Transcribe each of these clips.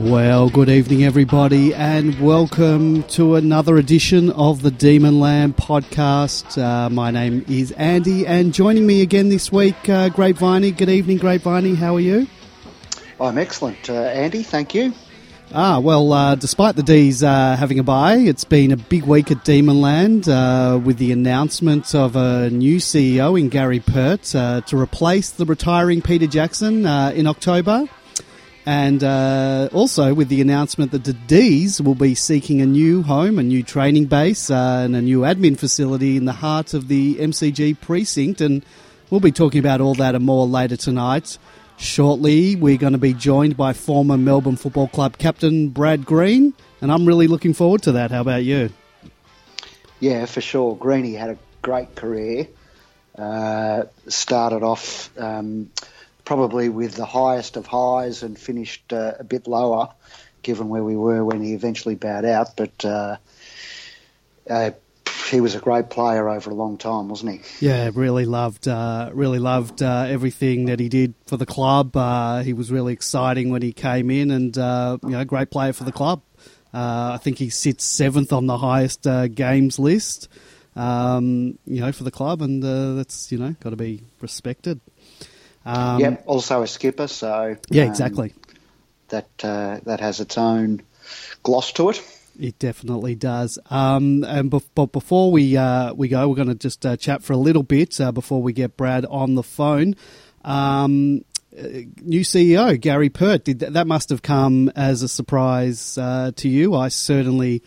Well, good evening, everybody, and welcome to another edition of the Demonland podcast. My name is Andy, and joining me again this week, Grapeviney. Good evening, Grapeviney. How are you? I'm excellent, Andy. Thank you. Despite the D's having a bye, it's been a big week at Demonland with the announcement of a new CEO in Gary Pert to replace the retiring Peter Jackson in October, and also with the announcement that the D's will be seeking a new home, a new training base, and a new admin facility in the heart of the MCG precinct. And we'll be talking about all that and more later tonight. Shortly, we're going to be joined by former Melbourne Football Club captain Brad Green, and I'm really looking forward to that. How about you? Yeah, for sure. Greenie had a great career. Started off probably with the highest of highs and finished a bit lower, given where we were when he eventually bowed out. But he was a great player over a long time, wasn't he? Yeah, really loved everything that he did for the club. He was really exciting when he came in, and great player for the club. I think he sits seventh on the highest games list, for the club, and that's got to be respected. Also a skipper, so yeah, exactly. That has its own gloss to it. It definitely does. But before we go, we're going to just chat for a little bit before we get Brad on the phone. New CEO, Gary Pert, that must have come as a surprise to you. I certainly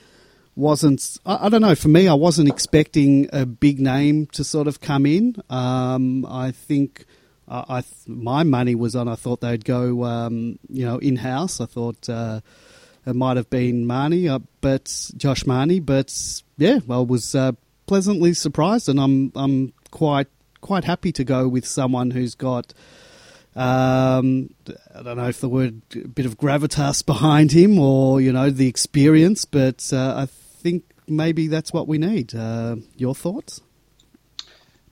wasn't. I don't know, for me, I wasn't expecting a big name to sort of come in. I think my money was on, I thought they'd go in-house. I thought it might have been Josh Marnie, was pleasantly surprised, and I'm quite happy to go with someone who's got I don't know if the word, a bit of gravitas behind him, or the experience, but I think maybe that's what we need. Your thoughts?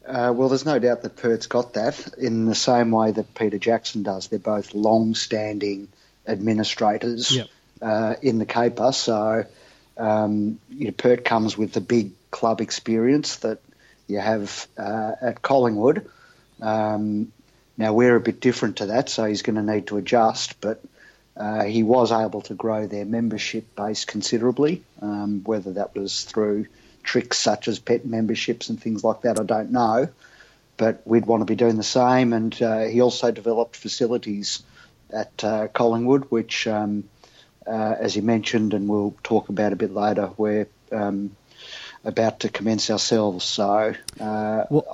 There's no doubt that Pert's got that in the same way that Peter Jackson does. They're both long-standing administrators. Yep. In the caper, so Pert comes with the big club experience that you have at Collingwood. Now we're a bit different to that, so he's going to need to adjust, but he was able to grow their membership base considerably, whether that was through tricks such as pet memberships and things like that, I don't know, but we'd want to be doing the same. And he also developed facilities at Collingwood, which as you mentioned, and we'll talk about a bit later, we're about to commence ourselves. So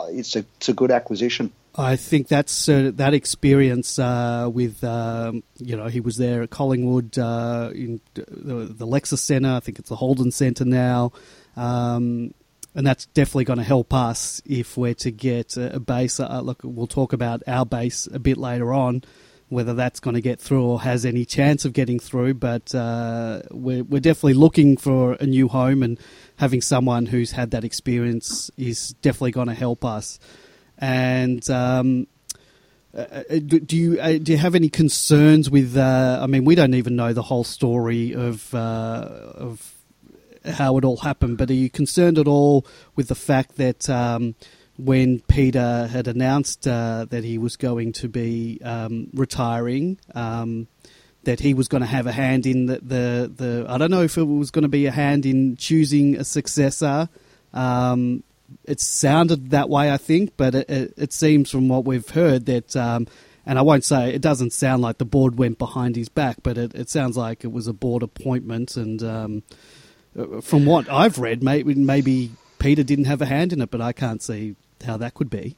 it's a good acquisition. I think that's that experience with, he was there at Collingwood in the Lexus Centre. I think it's the Holden Centre now. And that's definitely going to help us if we're to get a base. Look, we'll talk about our base a bit later on, whether that's going to get through or has any chance of getting through. But we're definitely looking for a new home, and having someone who's had that experience is definitely going to help us. And do you have any concerns with we don't even know the whole story of how it all happened, but are you concerned at all with the fact that when Peter had announced that he was going to be retiring, that he was going to have a hand in the I don't know if it was going to be a hand in choosing a successor. It sounded that way, I think, but it seems from what we've heard that, and I won't say, it doesn't sound like the board went behind his back, but it sounds like it was a board appointment. And from what I've read, maybe Peter didn't have a hand in it, but I can't see how that could be.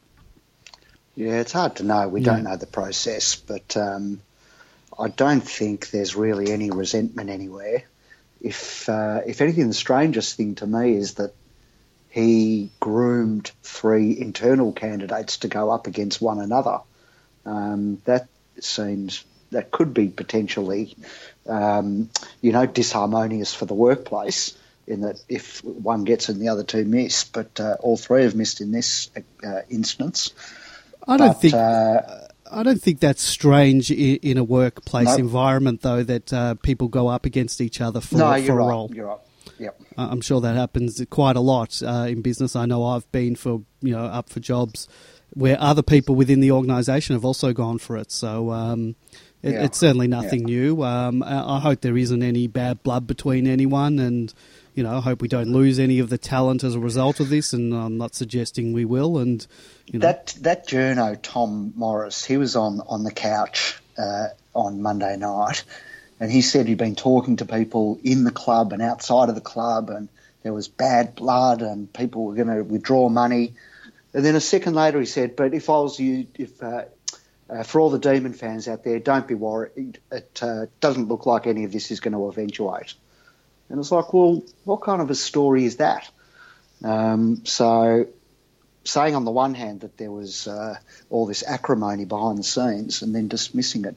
Yeah, it's hard to know. We don't know the process, but I don't think there's really any resentment anywhere. If anything, the strangest thing to me is that he groomed three internal candidates to go up against one another. That could be potentially, disharmonious for the workplace, in that if one gets and the other two miss, but all three have missed in this instance. I don't think I don't think that's strange in a workplace environment, though, that people go up against each other for a role. You're right. Yep. I'm sure that happens quite a lot in business. I know I've been up for jobs where other people within the organisation have also gone for it. So it's certainly nothing new. I hope there isn't any bad blood between anyone, and I hope we don't lose any of the talent as a result of this. And I'm not suggesting we will. And that journo Tom Morris, he was on the couch on Monday night. And he said he'd been talking to people in the club and outside of the club, and there was bad blood and people were going to withdraw money. And then a second later he said, but if I was you, for all the Demon fans out there, don't be worried. It doesn't look like any of this is going to eventuate. And it's like, well, what kind of a story is that? So saying on the one hand that there was all this acrimony behind the scenes and then dismissing it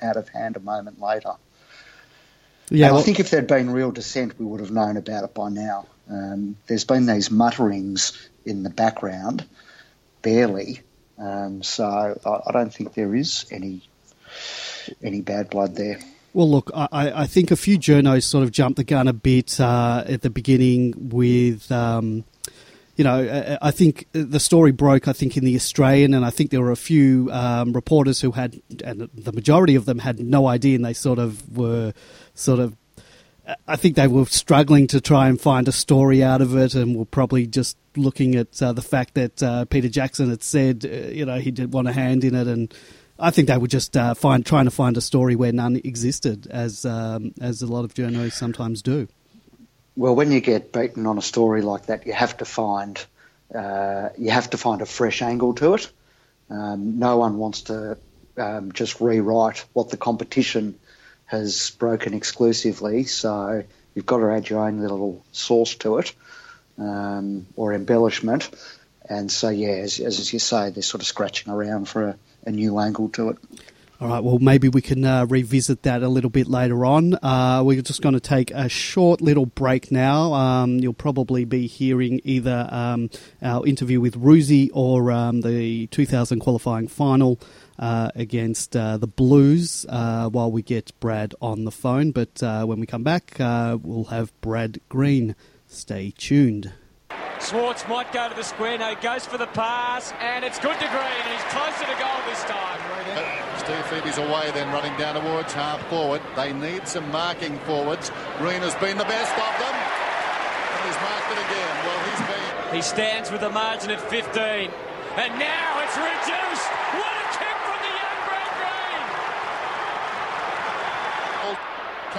out of hand a moment later. Yeah, I think if there'd been real dissent, we would have known about it by now. There's been these mutterings in the background, barely. So I don't think there is any bad blood there. Well, look, I think a few journos sort of jumped the gun a bit at the beginning with... I think the story broke, in The Australian, and I think there were a few reporters who had, and the majority of them had no idea, and they were I think they were struggling to try and find a story out of it, and were probably just looking at the fact that Peter Jackson had said, he did want a hand in it, and I think they were just trying to find a story where none existed, as a lot of journalists sometimes do. Well, when you get beaten on a story like that, you have to find a fresh angle to it. No one wants to just rewrite what the competition has broken exclusively, so you've got to add your own little sauce to it or embellishment. And so, as you say, they're sort of scratching around for a new angle to it. All right, well, maybe we can revisit that a little bit later on. We're just going to take a short little break now. You'll probably be hearing either our interview with Ruzi or the 2000 qualifying final against the Blues while we get Brad on the phone. But when we come back, we'll have Brad Green. Stay tuned. Schwartz might go to the square. No, he goes for the pass, and it's good to Green. He's closer to goal this time. Steve Phoebe's away then, running down towards half forward. They need some marking forwards. Green has been the best of them, and he's marked it again. Well, he stands with the margin at 15, and now it's reduced. What a kick from the young Brad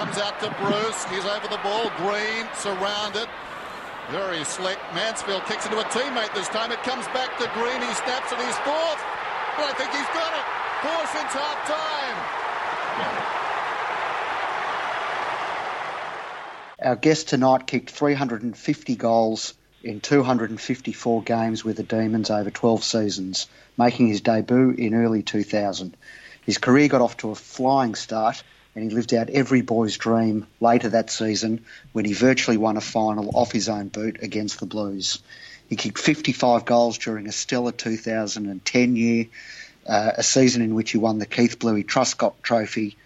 Green! Comes out to Bruce. He's over the ball. Green surrounded. Very slick. Mansfield kicks into a teammate this time. It comes back to Green. He snaps and he's fourth. But I think he's got it. Four since half time. Our guest tonight kicked 350 goals in 254 games with the Demons over 12 seasons, making his debut in early 2000. His career got off to a flying start, and he lived out every boy's dream later that season when he virtually won a final off his own boot against the Blues. He kicked 55 goals during a stellar 2010 year, a season in which he won the Keith Bluey Truscott Trophy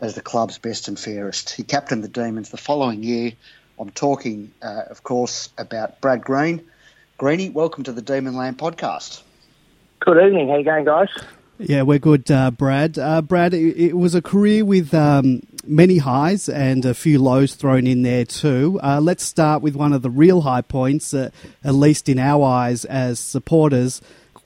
as the club's best and fairest. He captained the Demons the following year. I'm talking, of course, about Brad Green. Greenie, welcome to the Demonland podcast. Good evening. How you going, guys? Yeah, we're good, Brad. Brad, it was a career with many highs and a few lows thrown in there too. Let's start with one of the real high points, at least in our eyes as supporters.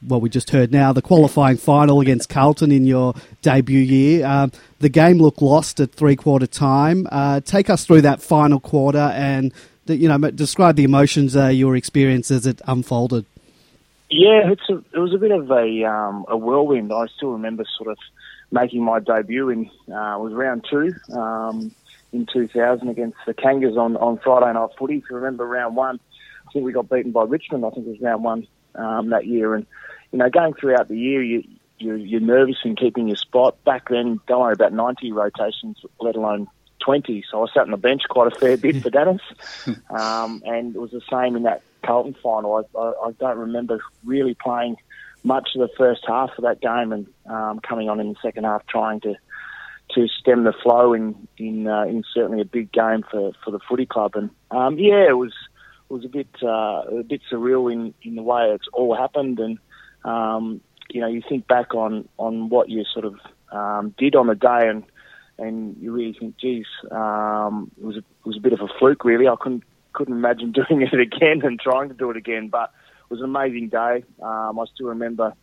Well, we just heard now the qualifying final against Carlton in your debut year. The game looked lost at three-quarter time. Take us through that final quarter and describe the emotions you experienced as it unfolded. Yeah, it was a bit of a whirlwind. I still remember sort of making my debut in it was round two in 2000 against the Kangas on Friday night footy. If you remember round one, I think we got beaten by Richmond. I think it was round one that year. And, going throughout the year, you're nervous in keeping your spot. Back then, don't worry about 90 rotations, let alone 20. So I sat on the bench quite a fair bit for Dennis. And it was the same in that Carlton final. I don't remember really playing much of the first half of that game, and coming on in the second half, trying to stem the flow in certainly a big game for the footy club. And it was a bit surreal in the way it's all happened. And you think back on what you sort of did on the day, and you really think, geez, it was a bit of a fluke, really. I couldn't imagine doing it again and trying to do it again, but it was an amazing day. I still remember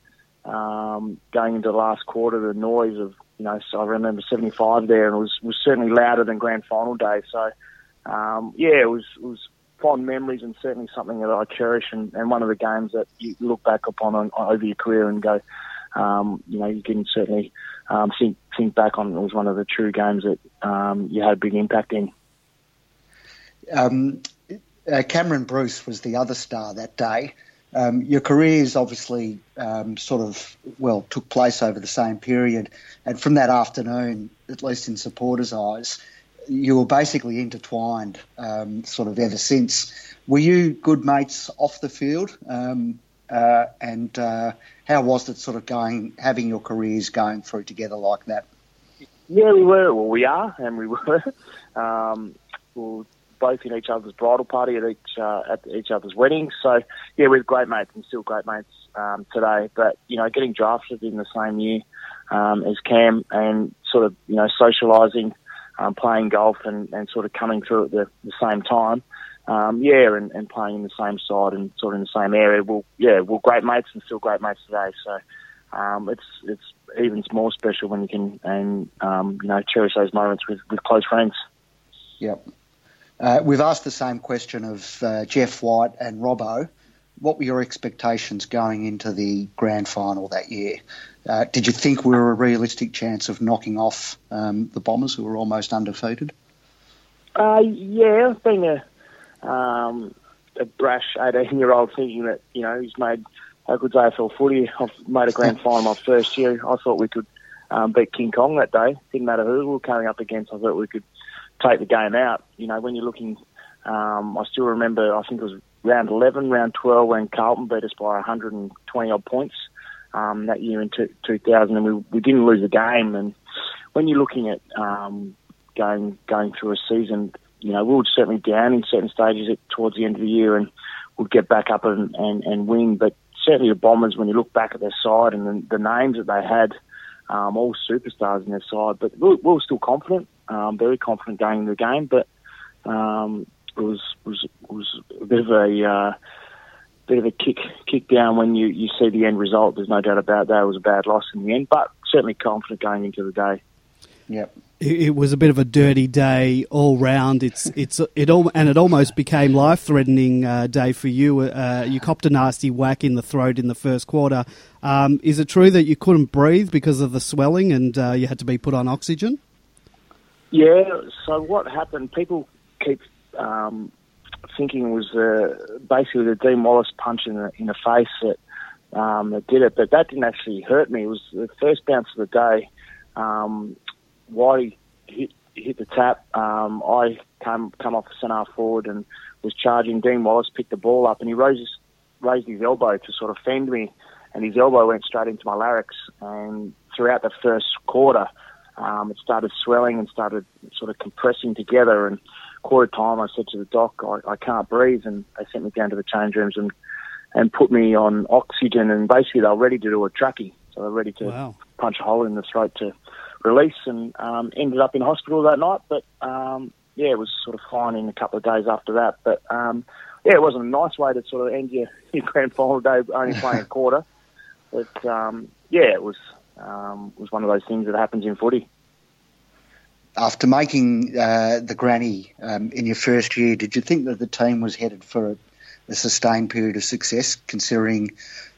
going into the last quarter, the noise of, so I remember 75 there, and it was certainly louder than grand final day. So, it was fond memories, and certainly something that I cherish, and one of the games that you look back upon over your career and go, you can certainly think back on. It was one of the true games that you had a big impact in. Cameron Bruce was the other star that day. Your careers obviously took place over the same period. And from that afternoon, at least in supporters' eyes, you were basically intertwined ever since. Were you good mates off the field? And how was it having your careers going through together like that? Yeah, we were. Well, we are, and we were. We'll both in each other's bridal party, at each other's weddings. So, yeah, we're great mates and still great mates today. But, getting drafted in the same year as Cam, and socialising, playing golf and coming through at the same time, and playing in the same side and in the same area. We're great mates and still great mates today. So it's even more special when you can cherish those moments with close friends. Yep. We've asked the same question of Jeff White and Robbo. What were your expectations going into the grand final that year? Did you think we were a realistic chance of knocking off the Bombers, who were almost undefeated? Being a brash 18-year-old, thinking that, he's made Oakwood's AFL footy, I've made a grand final my first year. I thought we could beat King Kong that day. Didn't matter who we were coming up against, I thought we could take the game out. When you're looking, I still remember, I think it was round 11, round 12, when Carlton beat us by 120-odd points that year in 2000, and we didn't lose a game. And when you're looking at going through a season, we were certainly down in certain stages towards the end of the year, and would get back up and win. But certainly the Bombers, when you look back at their side and the names that they had, all superstars in their side, but we were still confident. Very confident going into the game, but it was a bit of a kick down when you see the end result. There's no doubt about that. It was a bad loss in the end, but certainly confident going into the day. Yep. It was a bit of a dirty day all round. It almost became life-threatening day for you. You copped a nasty whack in the throat in the first quarter. Is it true that you couldn't breathe because of the swelling and you had to be put on oxygen? Yeah, so what happened, people keep thinking it was basically the Dean Wallace punch in the face that did it, but that didn't actually hurt me. It was the first bounce of the day. Whitey hit the tap. I come off the centre forward and was charging. Dean Wallace picked the ball up and he raised his elbow to fend me, and his elbow went straight into my larynx. And throughout the first quarter, it started swelling and started compressing together, and quarter time I said to the doc, I can't breathe, and they sent me down to the change rooms and put me on oxygen, and basically they were ready to do a trachea, so they were ready to punch a hole in the throat to release, and ended up in hospital that night, but it was fine in a couple of days after that, but it wasn't a nice way to end your grand final day only playing a quarter, but it was one of those things that happens in footy. After making the granny in your first year, did you think that the team was headed for a sustained period of success, considering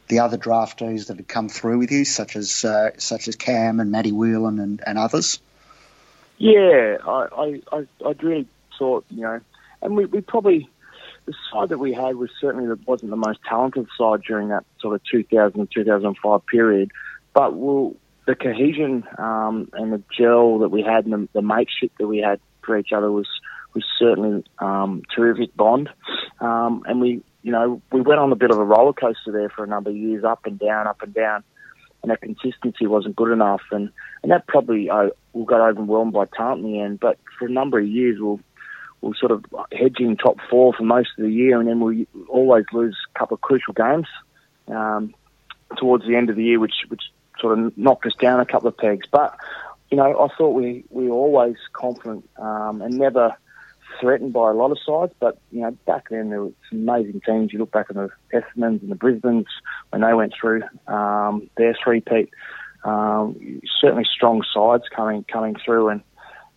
the other draftees that had come through with you, such as Cam and Matty Whelan and others? Yeah, I really thought, and we probably, the side that we had was certainly wasn't the most talented side during that 2000-2005 period. But the cohesion and the gel that we had and the mateship that we had for each other was certainly terrific bond. And we you know, we went on a bit of a roller coaster there for a number of years, up and down, and that consistency wasn't good enough. And that probably we got overwhelmed by Tarrant in the end. But for a number of years, we'll sort of hedging top four for most of the year, and then we always lose a couple of crucial games towards the end of the year, which sort of knocked us down a couple of pegs. But, you know, I thought we were always confident and never threatened by a lot of sides. But, you know, back then there were some amazing teams. You look back at the Essendons and the Brisbanes when they went through their three-peat. Certainly strong sides coming through.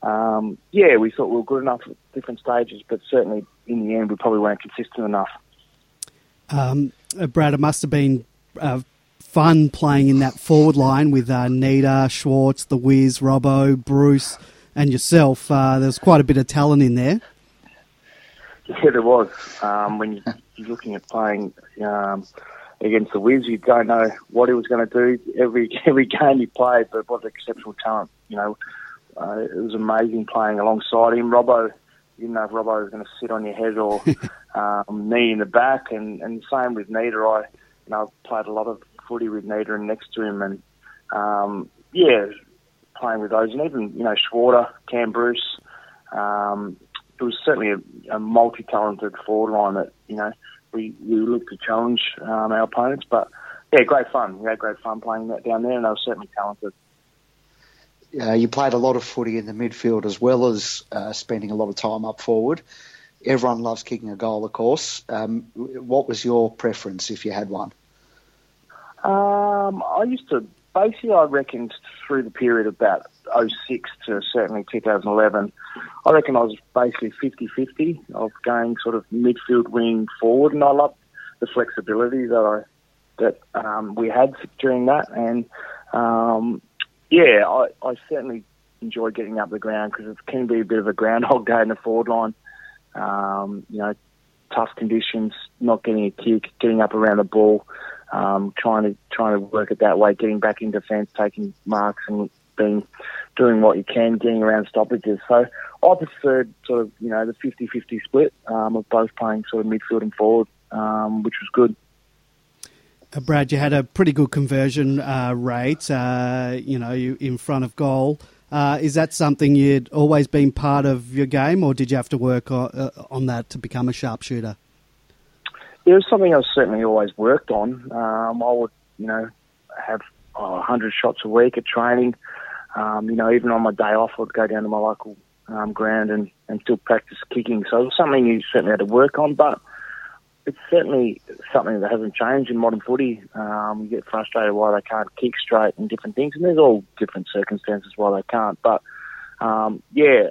And, yeah, we thought we were good enough at different stages, but certainly in the end we probably weren't consistent enough. Brad, it must have been fun playing in that forward line with Nita, Schwartz, the Wiz, Robbo, Bruce and yourself. There's quite a bit of talent in there. Yeah, there was. When you're looking at playing against the Wiz, you don't know what he was going to do every game he played, but what an exceptional talent. You know, it was amazing playing alongside him. Robbo, you know, if Robbo was going to sit on your head or knee in the back, and same with Nita. I've played a lot of footy with Nita and next to him, and yeah, playing with those, and even, you know, Schwarter, Cam Bruce. It was certainly a multi-talented forward line that, you know, we looked to challenge our opponents. But yeah, great fun. We had great fun playing that down there, and they were certainly talented. You played a lot of footy in the midfield as well as spending a lot of time up forward. Everyone loves kicking a goal, of course. What was your preference if you had one? I used to, basically, I reckoned through the period of about 06 to certainly 2011, I reckon I was basically 50-50 of going sort of midfield, wing, forward, and I loved the flexibility that we had during that. And yeah, I certainly enjoy getting up the ground because it can be a bit of a groundhog day in the forward line. You know, tough conditions, not getting a kick, getting up around the ball, trying to work it that way, getting back in defence, taking marks and doing what you can, getting around stoppages. So I preferred sort of, you know, the 50-50 split of both playing sort of midfield and forward, which was good. Brad, you had a pretty good conversion rate, you know, in front of goal. Is that something you'd always been part of your game, or did you have to work on that to become a sharpshooter? It was something I certainly always worked on. I would, you know, have 100 shots a week at training. You know, even on my day off, I'd go down to my local ground and still practice kicking. So it was something you certainly had to work on, but it's certainly something that hasn't changed in modern footy. You get frustrated why they can't kick straight and different things, and there's all different circumstances why they can't. But, yeah,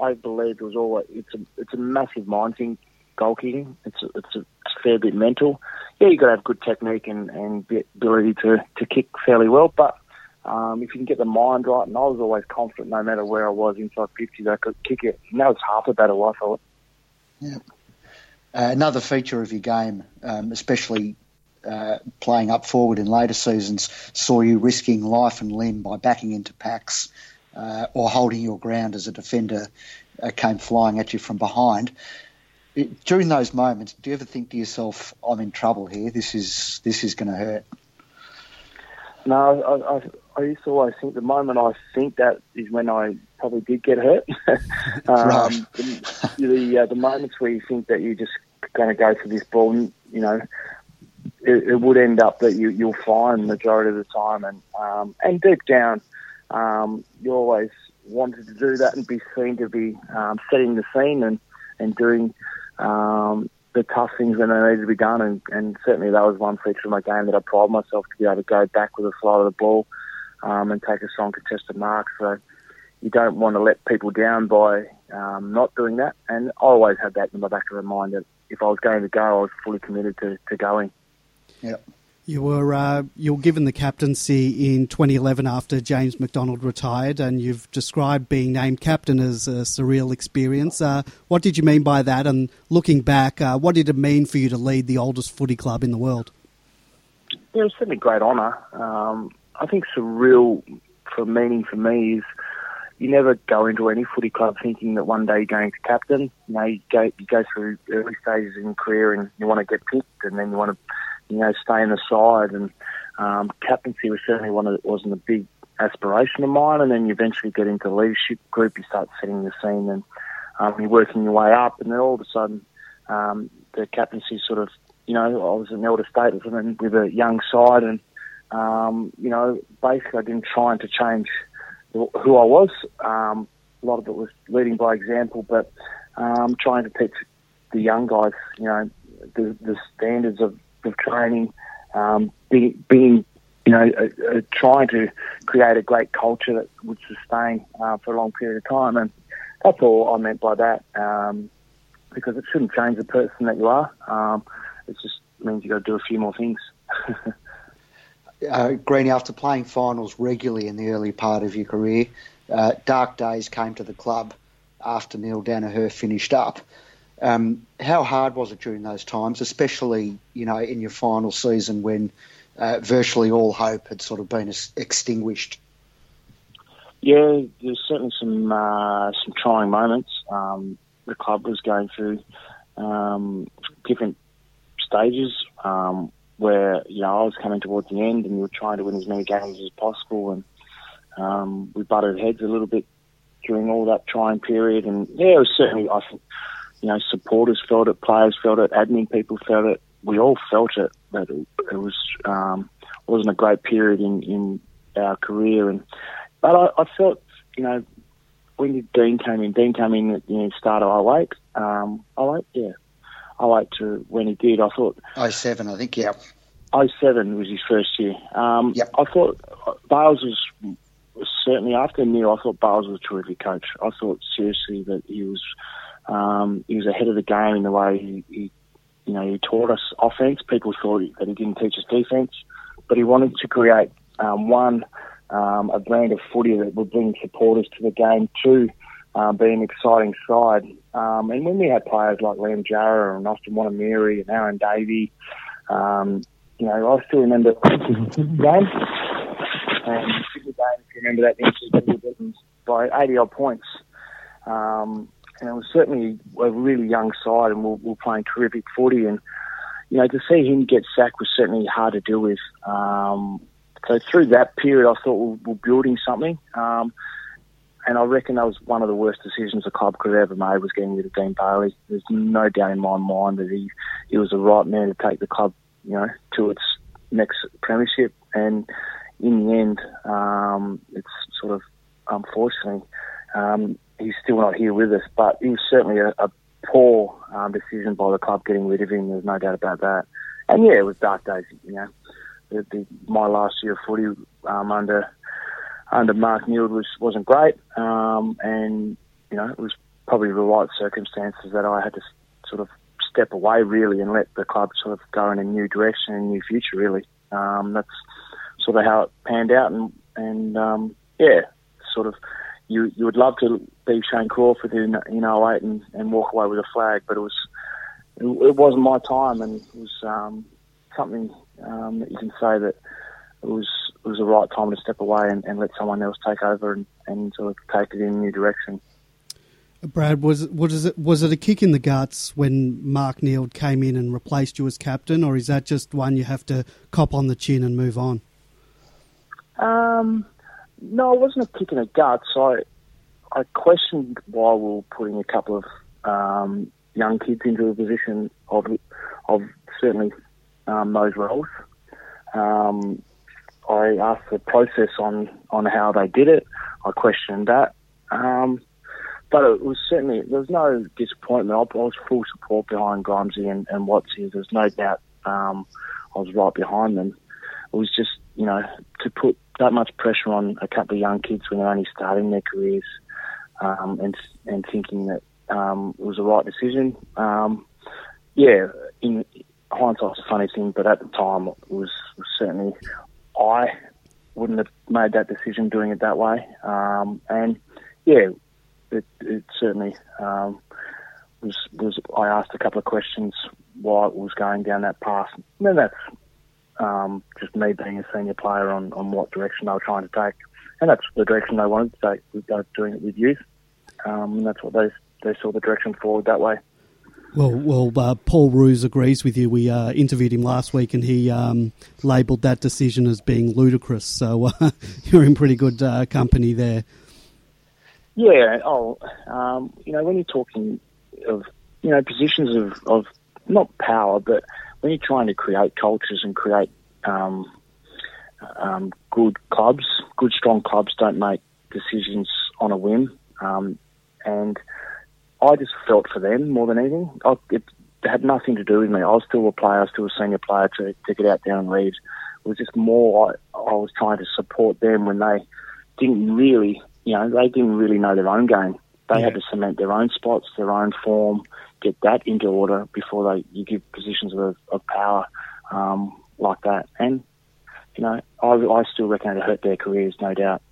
I believe it was always, it's a massive mind thing, goal kicking. It's a fair bit mental. Yeah, you've got to have good technique and ability to kick fairly well, but if you can get the mind right, and I was always confident no matter where I was, inside 50, I could kick it. And that was half the battle, I thought. Yeah. Another feature of your game, especially playing up forward in later seasons, saw you risking life and limb by backing into packs or holding your ground as a defender came flying at you from behind. During those moments, do you ever think to yourself, I'm in trouble here, this is going to hurt? No, I used to always think the moment I think that is when I probably did get hurt. The moments where you think that you're just going to go for this ball, and, you know, it would end up that you'll find the majority of the time. And deep down, you always wanted to do that and be seen to be setting the scene and doing the tough things when they needed to be done, and certainly that was one feature of my game that I pride myself to be able to go back with a flight of the ball and take a strong contested mark. So you don't want to let people down by not doing that. And I always had that in my back of my mind that if I was going to go, I was fully committed to going. Yeah, you were given the captaincy in 2011 after James McDonald retired, and you've described being named captain as a surreal experience. What did you mean by that? And looking back, what did it mean for you to lead the oldest footy club in the world? Yeah, it was certainly a great honour. I think surreal for meaning for me is, you never go into any footy club thinking that one day you're going to captain. You know, you go through early stages in your career and you want to get picked, and then you want to, you know, stay in the side. And captaincy was certainly one that wasn't a big aspiration of mine. And then you eventually get into the leadership group, you start setting the scene, and you're working your way up. And then all of a sudden, the captaincy sort of, you know, I was an elder statesman with a young side, and you know, basically I didn't try to change who I was. A lot of it was leading by example, but trying to teach the young guys, you know, the standards of training, being, you know, trying to create a great culture that would sustain for a long period of time. And that's all I meant by that, because it shouldn't change the person that you are. It just means you've got to do a few more things. Green, after playing finals regularly in the early part of your career, dark days came to the club after Neil Daniher finished up. How hard was it during those times, especially, you know, in your final season when virtually all hope had sort of been extinguished? Yeah, there's certainly some trying moments. The club was going through different stages where, you know, I was coming towards the end and we were trying to win as many games as possible, and we butted heads a little bit during all that trying period. And yeah, it was certainly, I think, you know, supporters felt it, players felt it, admin people felt it. We all felt it, but it was wasn't a great period in our career. And but I felt, you know, when Dean came in at the start of 08. 08, yeah. 08 to when he did, I thought... 07, I think, yeah. 07 was his first year. Yep. I thought Bales was certainly, after Neil, I thought Bales was a terrific coach. I thought seriously that he was ahead of the game in the way he taught us offense. People thought that he didn't teach us defense, but he wanted to create, a brand of footy that would bring supporters to the game, to be an exciting side. And when we had players like Liam Jarrah and Austin Wanamiri and Aaron Davey, you know, I still remember the game, if you remember that MCG, by 80-odd points. And it was certainly a really young side, and we were playing terrific footy. And, you know, to see him get sacked was certainly hard to deal with. So through that period, I thought we're building something. And I reckon that was one of the worst decisions the club could have ever made, was getting rid of Dean Bailey. There's no doubt in my mind that he was the right man to take the club, you know, to its next premiership. And in the end, it's sort of, unfortunately, he's still not here with us. But it was certainly a poor decision by the club getting rid of him. There's no doubt about that. And yeah, it was dark days, you know. My last year of footy under Mark Neeld wasn't great, and you know, it was probably the right circumstances that I had to sort of step away really and let the club sort of go in a new direction and new future really. That's sort of how it panned out, and yeah, sort of you would love to be Shane Crawford in 08 and walk away with a flag, but it wasn't my time, and it was something. That you can say that it was the right time to step away and let someone else take over and sort of take it in a new direction. Brad, was it a kick in the guts when Mark Neeld came in and replaced you as captain, or is that just one you have to cop on the chin and move on? No, it wasn't a kick in the guts. I questioned why we were putting a couple of young kids into a position of certainly. Those roles. I asked the process on how they did it. I questioned that. But it was certainly, there was no disappointment. I was full support behind Grimesy and Watsy. There's no doubt I was right behind them. It was just, you know, to put that much pressure on a couple of young kids when they're only starting their careers, and thinking that it was the right decision. Yeah, in hindsight's a funny thing, but at the time it was certainly, I wouldn't have made that decision doing it that way. And yeah, it certainly was. I asked a couple of questions why it was going down that path, and then that's just me being a senior player on what direction they were trying to take, and that's the direction they wanted. So we started doing it with youth, and that's what they saw the direction forward that way. Well, Paul Roos agrees with you. We interviewed him last week, and he labelled that decision as being ludicrous. So you're in pretty good company there. Yeah. When you're talking of positions of not power, but when you're trying to create cultures and create good clubs, good strong clubs don't make decisions on a whim, and I just felt for them more than anything. It had nothing to do with me. I was still a player, I was still a senior player to get out there and lead. It was just more I was trying to support them when they didn't really, they didn't really know their own game. They had to cement their own spots, their own form, get that into order before you give positions of power like that. And, I still reckon it hurt their careers, no doubt.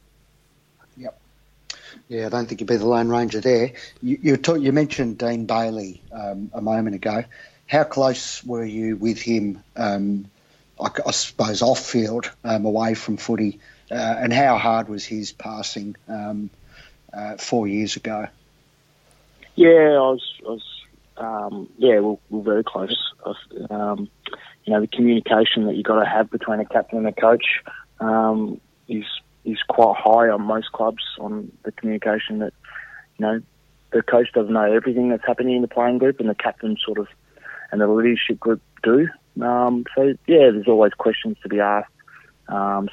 Yeah, I don't think you'd be the Lone Ranger there. You mentioned Dean Bailey a moment ago. How close were you with him, I suppose, off-field, away from footy, and how hard was his passing 4 years ago? Yeah, we're very close. The communication that you've got to have between a captain and a coach is quite high on most clubs, on the communication that, the coach doesn't know everything that's happening in the playing group, and the captain and the leadership group do. There's always questions to be asked,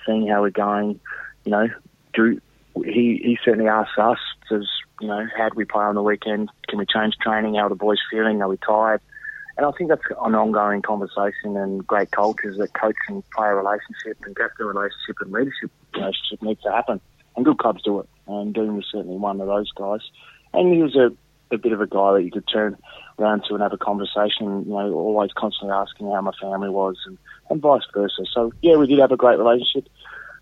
seeing how we're going. He certainly asks us, says, how do we play on the weekend? Can we change training? How are the boys feeling? Are we tired? And I think that's an ongoing conversation, and great cultures that coach and player relationship and captain relationship and leadership relationship needs to happen. And good clubs do it. And Dean was certainly one of those guys. And he was a bit of a guy that you could turn around to and have a conversation, always constantly asking how my family was and vice versa. So, yeah, we did have a great relationship.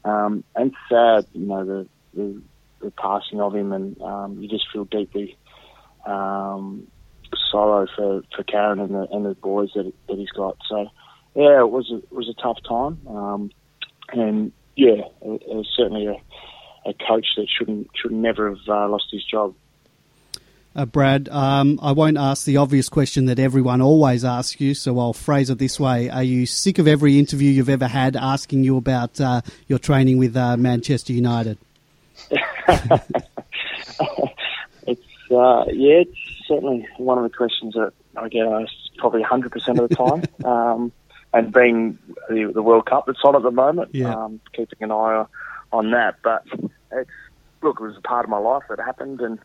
And sad, the passing of him, and you just feel deeply... sorrow for Karen and the boys that he's got. So, yeah, it was a tough time, it was certainly a coach that should never have lost his job. Brad, I won't ask the obvious question that everyone always asks you, so I'll phrase it this way: are you sick of every interview you've ever had asking you about your training with Manchester United? It's certainly one of the questions that I get asked probably 100% of the time. And being the World Cup that's on at the moment, keeping an eye on that. But it was a part of my life that happened, and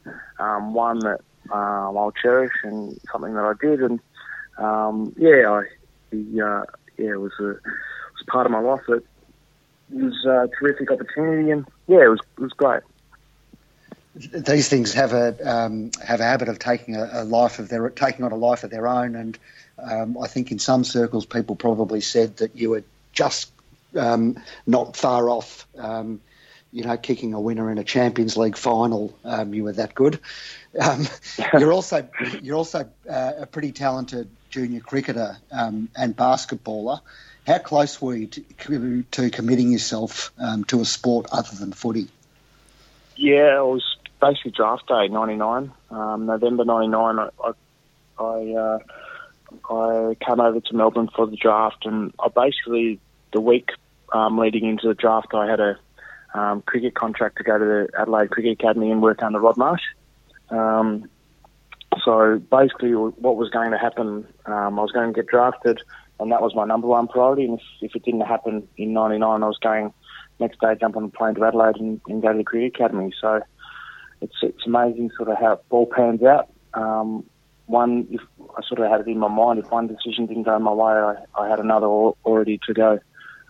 one that I'll cherish, and something that I did. And it was part of my life that was a terrific opportunity, and it was great. These things have a habit of taking on a life of their own, and I think in some circles people probably said that you were just not far off, kicking a winner in a Champions League final. You were that good. You're also a pretty talented junior cricketer and basketballer. How close were you to committing yourself to a sport other than footy? Yeah, it was basically draft day, 99, November 99. I came over to Melbourne for the draft, and I basically, the week leading into the draft, I had a cricket contract to go to the Adelaide Cricket Academy and work under Rod Marsh. So basically what was going to happen, I was going to get drafted, and that was my number one priority. And if it didn't happen in 99, I was going... Next day, jump on a plane to Adelaide and go to the Cricket Academy. So it's amazing sort of how it all pans out. If I sort of had it in my mind, if one decision didn't go my way, I had another already to go.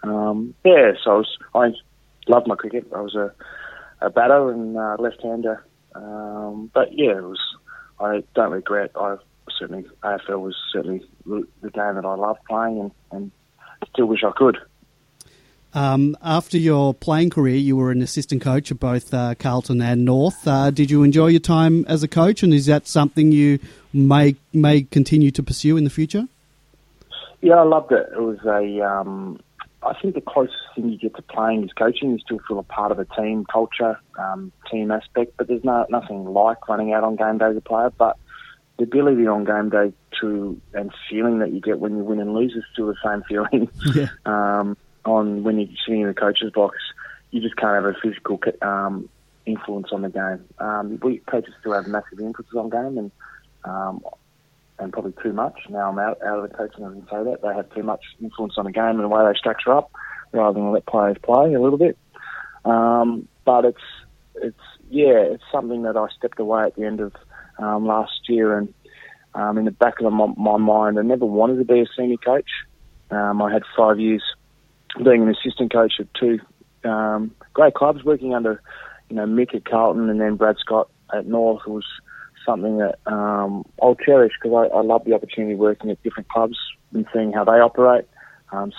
I loved my cricket. I was a batter and left-hander. I don't regret. AFL was certainly the game that I loved playing, and still wish I could. After your playing career, you were an assistant coach at both Carlton and North. Did you enjoy your time as a coach, and is that something you may continue to pursue in the future? Yeah, I loved it. It was I think the closest thing you get to playing is coaching. You still feel a part of a team culture, team aspect, but there's nothing like running out on game day as a player. But the ability on game day to, and feeling that you get when you win and lose is still the same feeling. Yeah. On when you're sitting in the coach's box, you just can't have a physical influence on the game. We coaches still have massive influences on game, and probably too much. Now I'm out of the coaching, I can say that. They have too much influence on the game and the way they structure up rather than let players play a little bit. But it's something that I stepped away at the end of last year, and in the back of my mind, I never wanted to be a senior coach. I had 5 years being an assistant coach at two great clubs, working under Mick at Carlton and then Brad Scott at North. It was something that I'll cherish because I love the opportunity working at different clubs and seeing how they operate,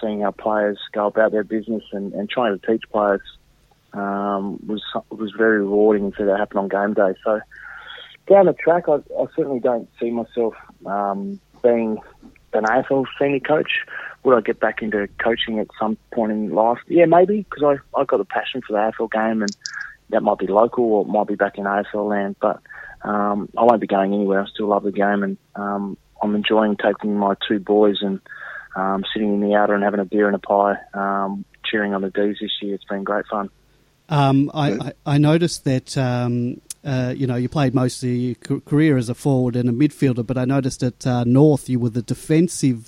seeing how players go about their business, and trying to teach players was very rewarding, and see that happen on game day. So down the track, I certainly don't see myself being an AFL senior coach. Would I get back into coaching at some point in life? Yeah, maybe, because I've got a passion for the AFL game, and that might be local or it might be back in AFL land, but I won't be going anywhere. I still love the game, and I'm enjoying taking my two boys and sitting in the outer and having a beer and a pie, cheering on the D's this year. It's been great fun. I noticed that, you played most of your career as a forward and a midfielder, but I noticed at North you were the defensive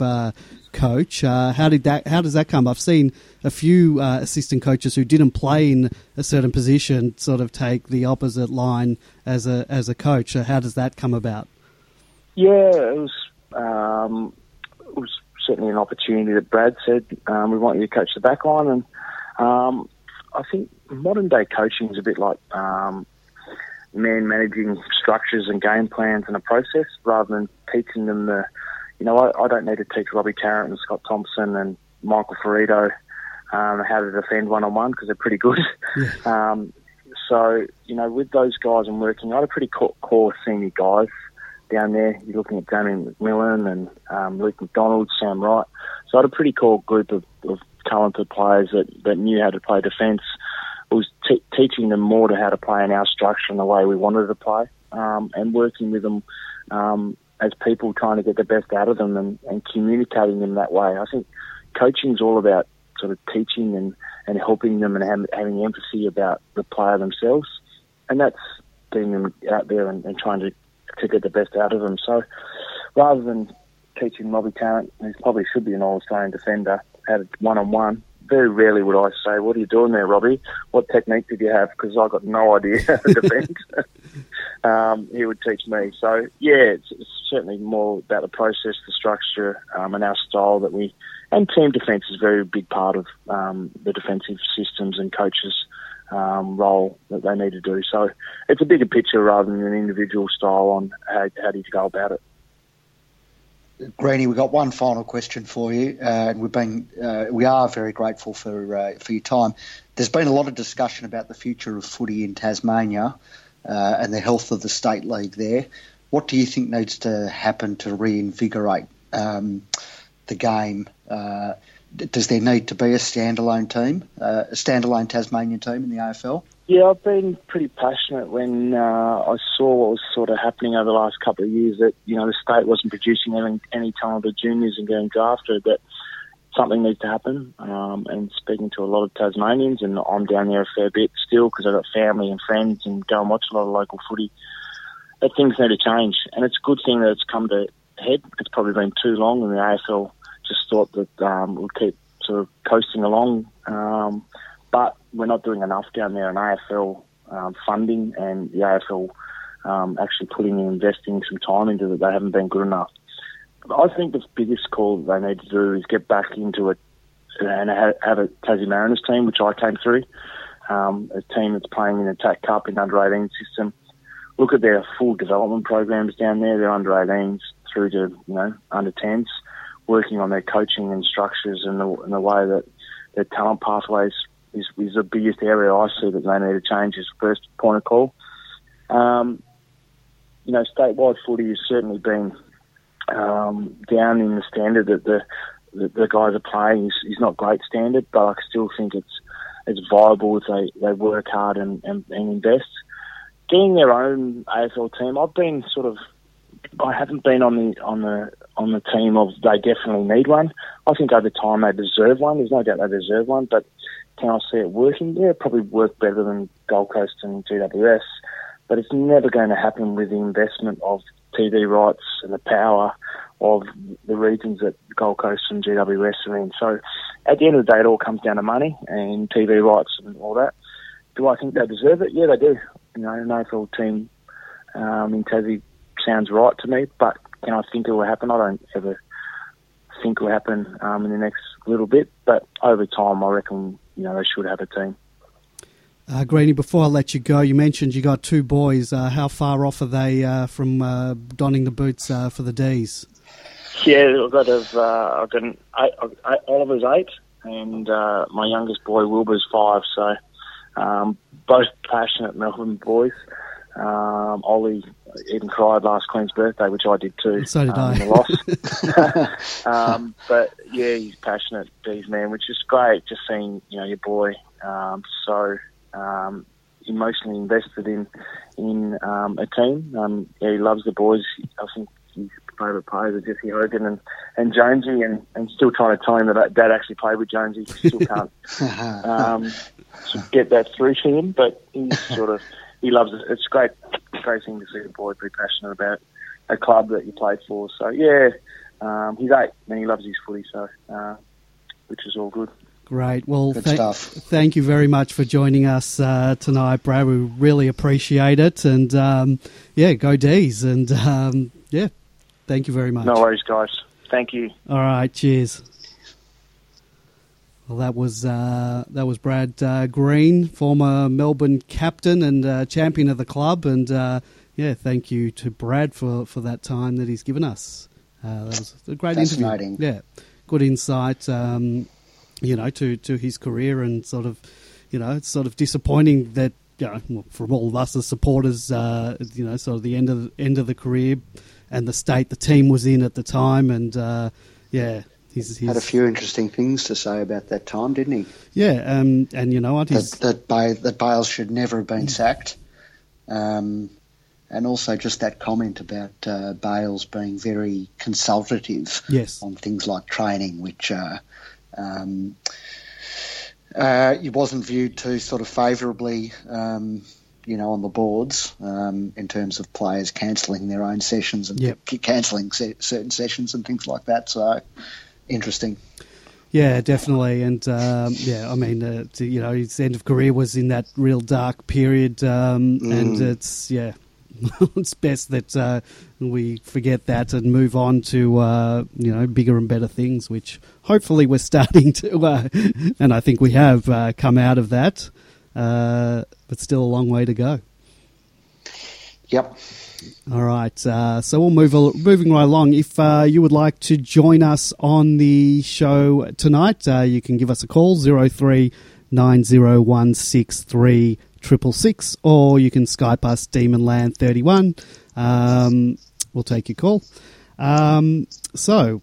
coach. How does that come? I've seen a few assistant coaches who didn't play in a certain position sort of take the opposite line as a coach. So how does that come about? Yeah, it was certainly an opportunity that Brad said, we want you to coach the back line, and I think modern day coaching is a bit like men managing structures and game plans and a process, rather than teaching them the. I don't need to teach Robbie Tarrant and Scott Thompson and Michael Ferrito how to defend one-on-one, because they're pretty good. Yeah. With those guys and working, I had a pretty core senior guys down there. You're looking at Damien McMillan and Luke McDonald, Sam Wright. So I had a pretty core group of talented players that knew how to play defence. It was teaching them more to how to play in our structure and the way we wanted to play, and working with them as people, trying to get the best out of them and communicating them that way. I think coaching is all about sort of teaching and helping them and having empathy about the player themselves, and that's getting them out there and trying to get the best out of them. So rather than teaching Robbie Tarrant, who probably should be an All-Australian defender, how to one-on-one, very rarely would I say, "What are you doing there, Robbie? What technique did you have?" Because I got no idea how to defend. He would teach me. So, yeah, it's certainly more about the process, the structure, and our style that we... And team defence is a very big part of the defensive systems and coaches' role that they need to do. So it's a bigger picture rather than an individual style on how do you go about it. Greenie, we've got one final question for you, and we are very grateful for your time. There's been a lot of discussion about the future of footy in Tasmania and the health of the state league there. What do you think needs to happen to reinvigorate the game? Does there need to be a standalone Tasmanian team in the AFL? Yeah, I've been pretty passionate when I saw what was sort of happening over the last couple of years, that the state wasn't producing any talented juniors and getting drafted, that something needs to happen. And speaking to a lot of Tasmanians, and I'm down there a fair bit still because I've got family and friends and go and watch a lot of local footy, that things need to change. And it's a good thing that it's come to head. It's probably been too long, and the AFL just thought that we'll keep sort of coasting along. But we're not doing enough down there in AFL funding, and the AFL actually putting and investing some time into that. They haven't been good enough. But I think the biggest call they need to do is get back into it and have a Tassie Mariners team, which I came through, a team that's playing in the TAC Cup in under-18 system. Look at their full development programs down there, their under-18s through to under-10s, working on their coaching and structures and the way that their talent pathways is the biggest area I see that they need to change is first point of call. Statewide footy has certainly been down in the standard that the the guys are playing is not great standard, but I still think it's viable if they work hard and invest. Getting their own AFL team, I haven't been on the team of they definitely need one. I think over time they deserve one. There's no doubt they deserve one, but can I see it working? Yeah, it probably worked better than Gold Coast and GWS, but it's never going to happen with the investment of TV rights and the power of the regions that Gold Coast and GWS are in. So at the end of the day, it all comes down to money and TV rights and all that. Do I think they deserve it? Yeah, they do. You know, an AFL team in Tassie sounds right to me, but can I think it will happen? I don't ever think it will happen in the next little bit, but over time I reckon, you know, they should have a team. Greeny, before I let you go, you mentioned you got two boys. How far off are they from donning the boots for the Ds? Yeah, I've got an eight, Oliver's 8 and my youngest boy Wilbur's 5, so both passionate Melbourne boys. Ollie even cried last Queen's birthday, which I did too. So did I. The loss. But yeah, he's passionate, D's man, which is great. Just seeing, you know, your boy so emotionally invested in a team. Yeah, he loves the boys. I think his favourite players are Jesse Hogan and Jonesy, and still trying to tell him that Dad actually played with Jonesy. Still can't get that through to him, but he's sort of. He loves it. It's a great thing to see a boy be passionate about a club that you played for. So, yeah, he's 8 and he loves his footy, so which is all good. Great. Well, thank you very much for joining us tonight, Brad. We really appreciate it. And, yeah, go D's. And, yeah, thank you very much. No worries, guys. Thank you. All right, cheers. Well, that was Brad Green, former Melbourne captain and champion of the club, and yeah, thank you to Brad for that time that he's given us. That was a great interview. Yeah, good insight. You know, to his career, and sort of, you know, it's sort of disappointing that, you know, from all of us as supporters, you know, sort of the end of the career and the state the team was in at the time, and yeah. He's had a few interesting things to say about that time, didn't he? Yeah, and you know what? That Bales should never have been sacked. And also just that comment about Bales being very consultative on things like training, which it wasn't viewed too sort of favourably, you know, on the boards in terms of players cancelling their own sessions and cancelling certain sessions and things like that, so... Interesting. Yeah, definitely. And, yeah, I mean, you know, his end of career was in that real dark period. And it's, yeah, it's best that we forget that and move on to, you know, bigger and better things, which hopefully we're starting to, and I think we have come out of that, but still a long way to go. Yep. All right, so we'll moving right along. If you would like to join us on the show tonight, you can give us a call, 03 901 63 666, or you can Skype us, Demonland31. We'll take your call. So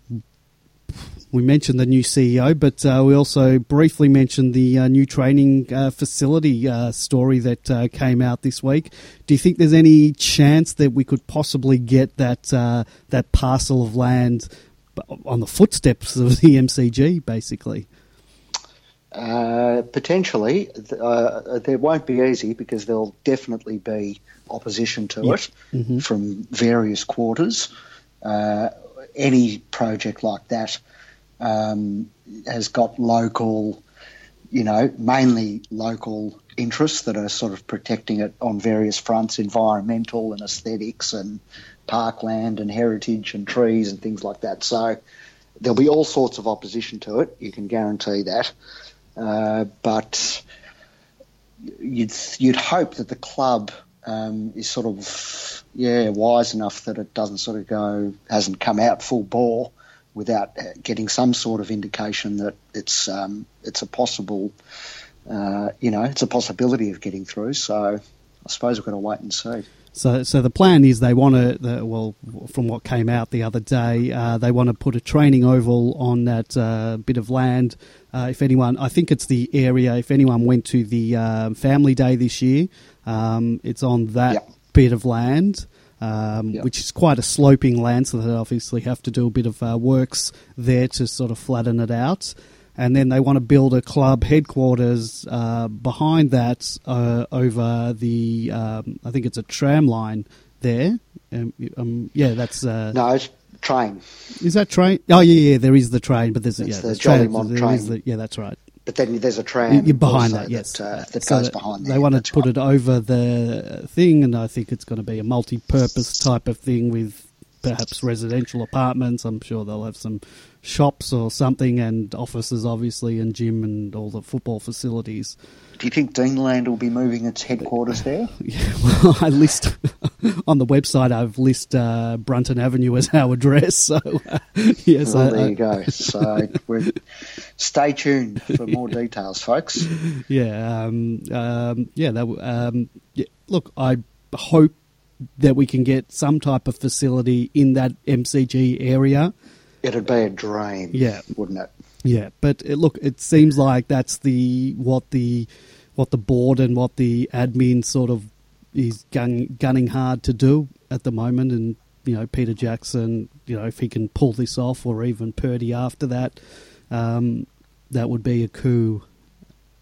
we mentioned the new CEO, but we also briefly mentioned the new training facility story that came out this week. Do you think there's any chance that we could possibly get that parcel of land on the footsteps of the MCG, basically? Potentially. It won't be easy because there'll definitely be opposition to it from various quarters. Any project like that has got local, you know, mainly local interests that are sort of protecting it on various fronts, environmental and aesthetics and parkland and heritage and trees and things like that. So there'll be all sorts of opposition to it, you can guarantee that. But you'd hope that the club is sort of, wise enough that it doesn't sort of hasn't come out full bore without getting some sort of indication that it's a possibility of getting through. So I suppose we're going to wait and see. So the plan is they want to, well, from what came out the other day, they want to put a training oval on that bit of land. If anyone, I think it's the area, if anyone went to the family day this year, it's on that bit of land, which is quite a sloping land, so they obviously have to do a bit of works there to sort of flatten it out. And then they want to build a club headquarters behind that over the, I think it's a tram line there. That's... no, it's train. Is that train? Oh, yeah, there is the train, but there's... It's the Jolly Mont train. Yeah, that's right. But then there's a tram behind that, yes. That goes behind there. They want to put it over the thing, and I think it's going to be a multi-purpose type of thing with... perhaps residential apartments. I'm sure they'll have some shops or something, and offices, obviously, and gym and all the football facilities. Do you think Demonland will be moving its headquarters there? Yeah, well, I list on the website. I've listed Brunton Avenue as our address. So yes, well, there you go. So stay tuned for more details, folks. Yeah, look, I hope that we can get some type of facility in that MCG area. It'd be a dream, wouldn't it? Yeah, but look, it seems like that's what the board and what the admin sort of is gunning hard to do at the moment. And Peter Jackson, if he can pull this off, or even Purdy after that, that would be a coup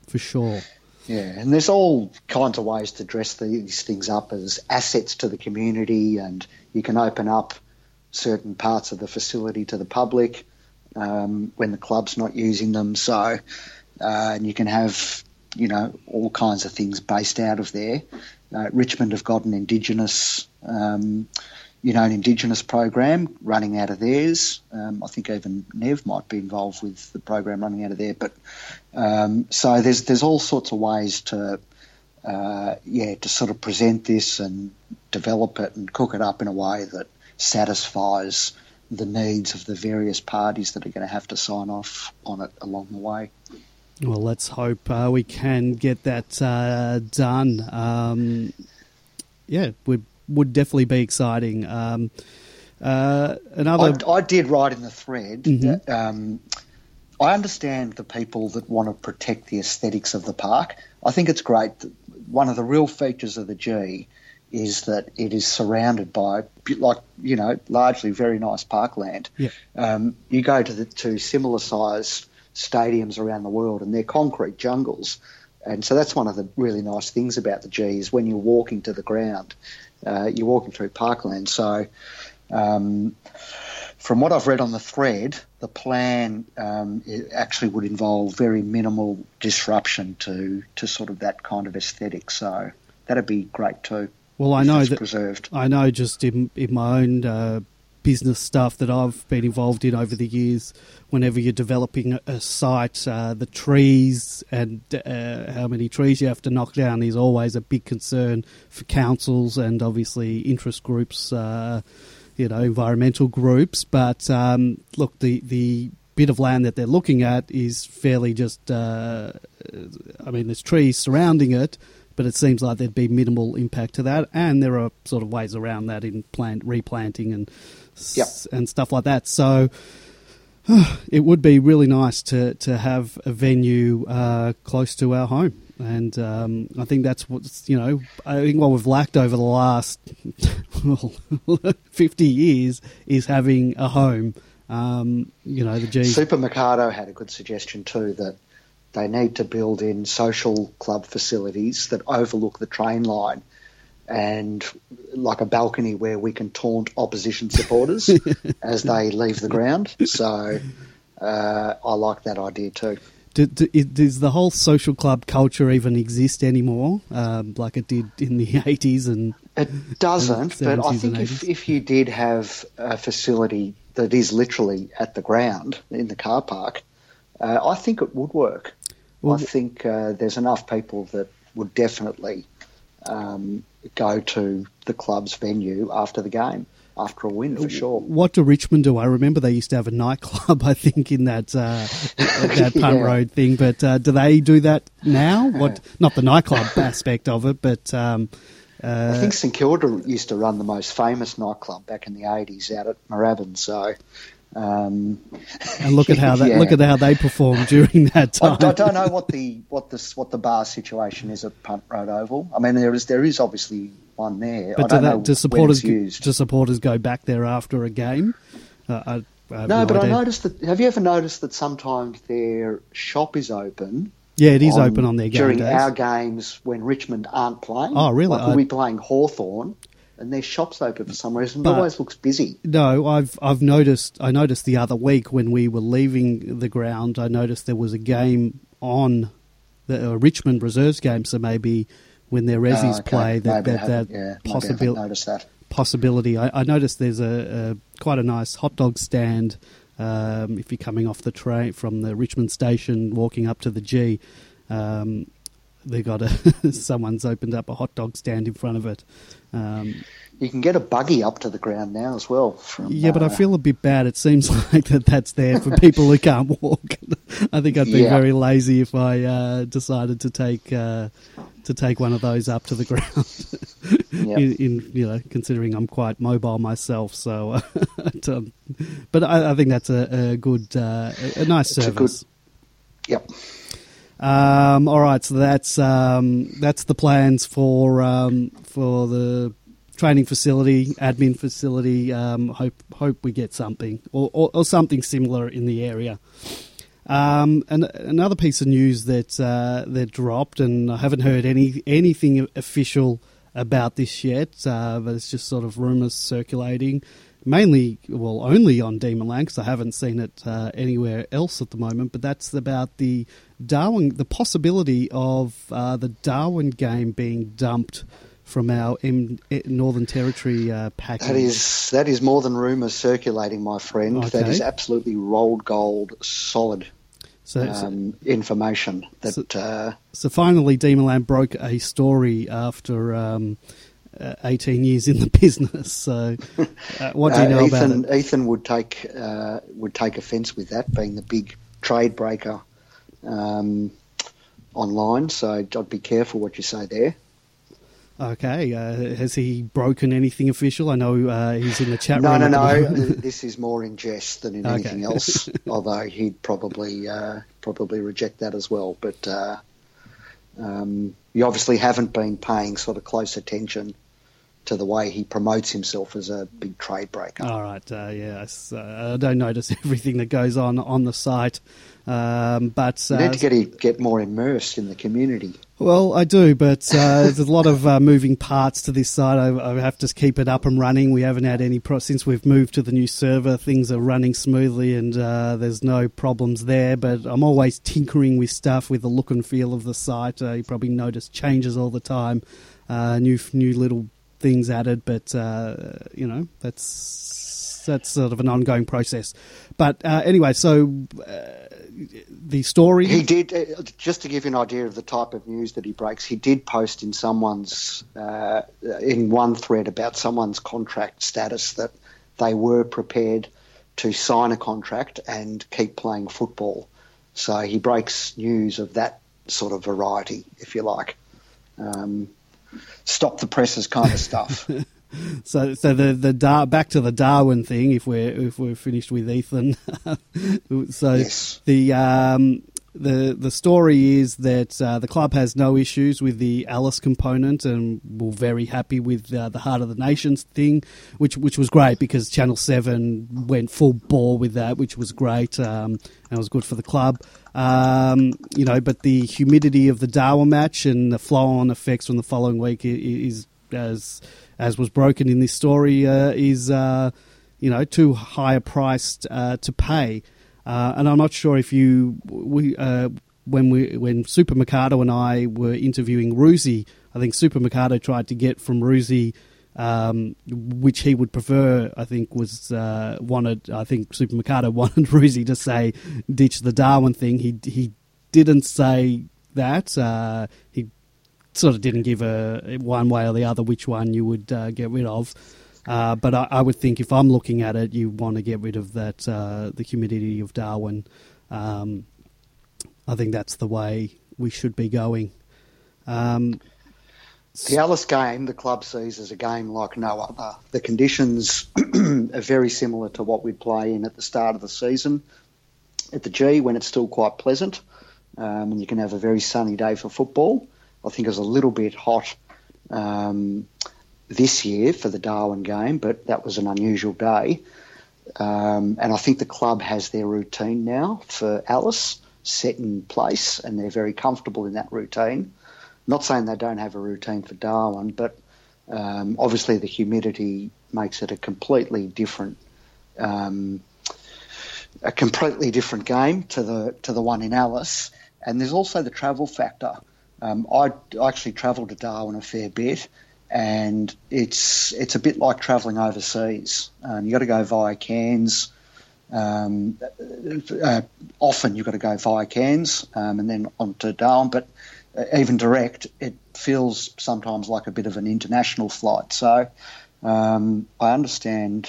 for sure. Yeah, and there's all kinds of ways to dress these things up as assets to the community, and you can open up certain parts of the facility to the public when the club's not using them. So, and you can have, all kinds of things based out of there. Richmond have got an Indigenous, an Indigenous program running out of theirs. I think even Nev might be involved with the program running out of there. But so there's all sorts of ways to sort of present this and develop it and cook it up in a way that satisfies the needs of the various parties that are going to have to sign off on it along the way. Well, let's hope we can get that done. Would definitely be exciting. I did write in the thread that I understand the people that want to protect the aesthetics of the park. I think it's great. One of the real features of the G is that it is surrounded by, largely very nice parkland. Yeah. You go to similar-sized stadiums around the world, and they're concrete jungles. And so that's one of the really nice things about the G is when you're walking to the ground, you're walking through parkland. So from what I've read on the thread, the plan it actually would involve very minimal disruption to sort of that kind of aesthetic. So that'd be great too. Well, I know that preserved. I know just in my own business stuff that I've been involved in over the years, whenever you're developing a site, the trees and how many trees you have to knock down is always a big concern for councils and obviously interest groups, environmental groups. But look, the bit of land that they're looking at is fairly just, there's trees surrounding it, but it seems like there'd be minimal impact to that. And there are sort of ways around that in replanting and and stuff like that. So it would be really nice to have a venue close to our home. And I think that's what we've lacked over the last 50 years is having a home. The G. Super Mercado had a good suggestion too, that they need to build in social club facilities that overlook the train line and like a balcony where we can taunt opposition supporters as they leave the ground. So I like that idea too. Does the whole social club culture even exist anymore like it did in the 80s? And it doesn't, but I think if you did have a facility that is literally at the ground in the car park, I think it would work. Well, I think there's enough people that would definitely go to the club's venue after the game, after a win, for sure. What do Richmond do? I remember they used to have a nightclub, I think, in that that Punt Road thing. But do they do that now? What? Not the nightclub aspect of it, but... I think St Kilda used to run the most famous nightclub back in the 80s out at Moorabbin, so... and look at how that look at how they performed during that time. I don't know what the bar situation is at Punt Road Oval. I mean, there is obviously one there. But do supporters go back there after a game? I have no idea. I noticed that. Have you ever noticed that sometimes their shop is open? Yeah, it is open on their game during days. Our games when Richmond aren't playing. Oh, really? Like we'll be playing Hawthorn. And their shop's open for some reason. It always looks busy. No, I've noticed. I noticed the other week when we were leaving the ground, I noticed there was a game on, the Richmond Reserves game. So maybe when their Rezzies play, possibility. I noticed there's a quite a nice hot dog stand if you're coming off the train from the Richmond station, walking up to the G. They got someone's opened up a hot dog stand in front of it. You can get a buggy up to the ground now as well. But I feel a bit bad. It seems like that's there for people who can't walk. I think I'd be very lazy if I decided to take one of those up to the ground. Considering I'm quite mobile myself, so. But I think that's a good, a nice service. Yep. All right, so that's the plans for the training facility, admin facility. Hope we get something or something similar in the area. And another piece of news that dropped, and I haven't heard anything official about this yet, but it's just sort of rumours circulating. Mainly, well, only on Demonland because I haven't seen it anywhere else at the moment. But that's about the possibility of the Darwin game being dumped from our Northern Territory package. That is more than rumours circulating, my friend. Okay. That is absolutely rolled gold, solid information. So finally, Demonland broke a story after. 18 years in the business. So, what do you know about it? Ethan would take offence with that being the big trade breaker online. So I'd be careful what you say there. Okay, has he broken anything official? I know he's in the chat room. No. This is more in jest than in anything else. Although he'd probably reject that as well, but. You obviously haven't been paying sort of close attention to the way he promotes himself as a big trade breaker. All right, yes. I don't notice everything that goes on the site. But you need to get more immersed in the community. Well, I do, but there's a lot of moving parts to this site. I have to keep it up and running. We haven't had any since we've moved to the new server. Things are running smoothly and there's no problems there. But I'm always tinkering with stuff, with the look and feel of the site. You probably notice changes all the time, new little things added, but that's sort of an ongoing process. But anyway, so the story he did, just to give you an idea of the type of news that he breaks, he did post in someone's in one thread about someone's contract status that they were prepared to sign a contract and keep playing football. So he breaks news of that sort of variety, if you like. Stop the presses kind of stuff. So the back to the Darwin thing. If we're finished with Ethan, so yes. The story is that the club has no issues with the Alice component and were very happy with the Heart of the Nations thing, which was great because Channel 7 went full bore with that, which was great and it was good for the club. But the humidity of the Darwin match and the flow-on effects from the following week is as was broken in this story is too high a price to pay. And I'm not sure if when Super Mercado and I were interviewing Ruzi, I think Super Mercado tried to get from Ruzi which he would prefer. I think Super Mercado wanted Ruzi to say ditch the Darwin thing. He didn't say that. He sort of didn't give one way or the other which one you would get rid of. But I would think if I'm looking at it, you want to get rid of that the humidity of Darwin. I think that's the way we should be going. The Alice game, the club sees as a game like no other. The conditions are very similar to what we play in at the start of the season at the G, when it's still quite pleasant, and you can have a very sunny day for football. I think it was a little bit hot this year for the Darwin game, but that was an unusual day. And I think the club has their routine now for Alice set in place, and they're very comfortable in that routine. Not saying they don't have a routine for Darwin, but obviously the humidity makes it a completely different game to the one in Alice. And there's also the travel factor. I actually travel to Darwin a fair bit, and it's a bit like travelling overseas. You got to go via Cairns. Often you've got to go via Cairns and then on to Darwin, but even direct, it feels sometimes like a bit of an international flight. So I understand,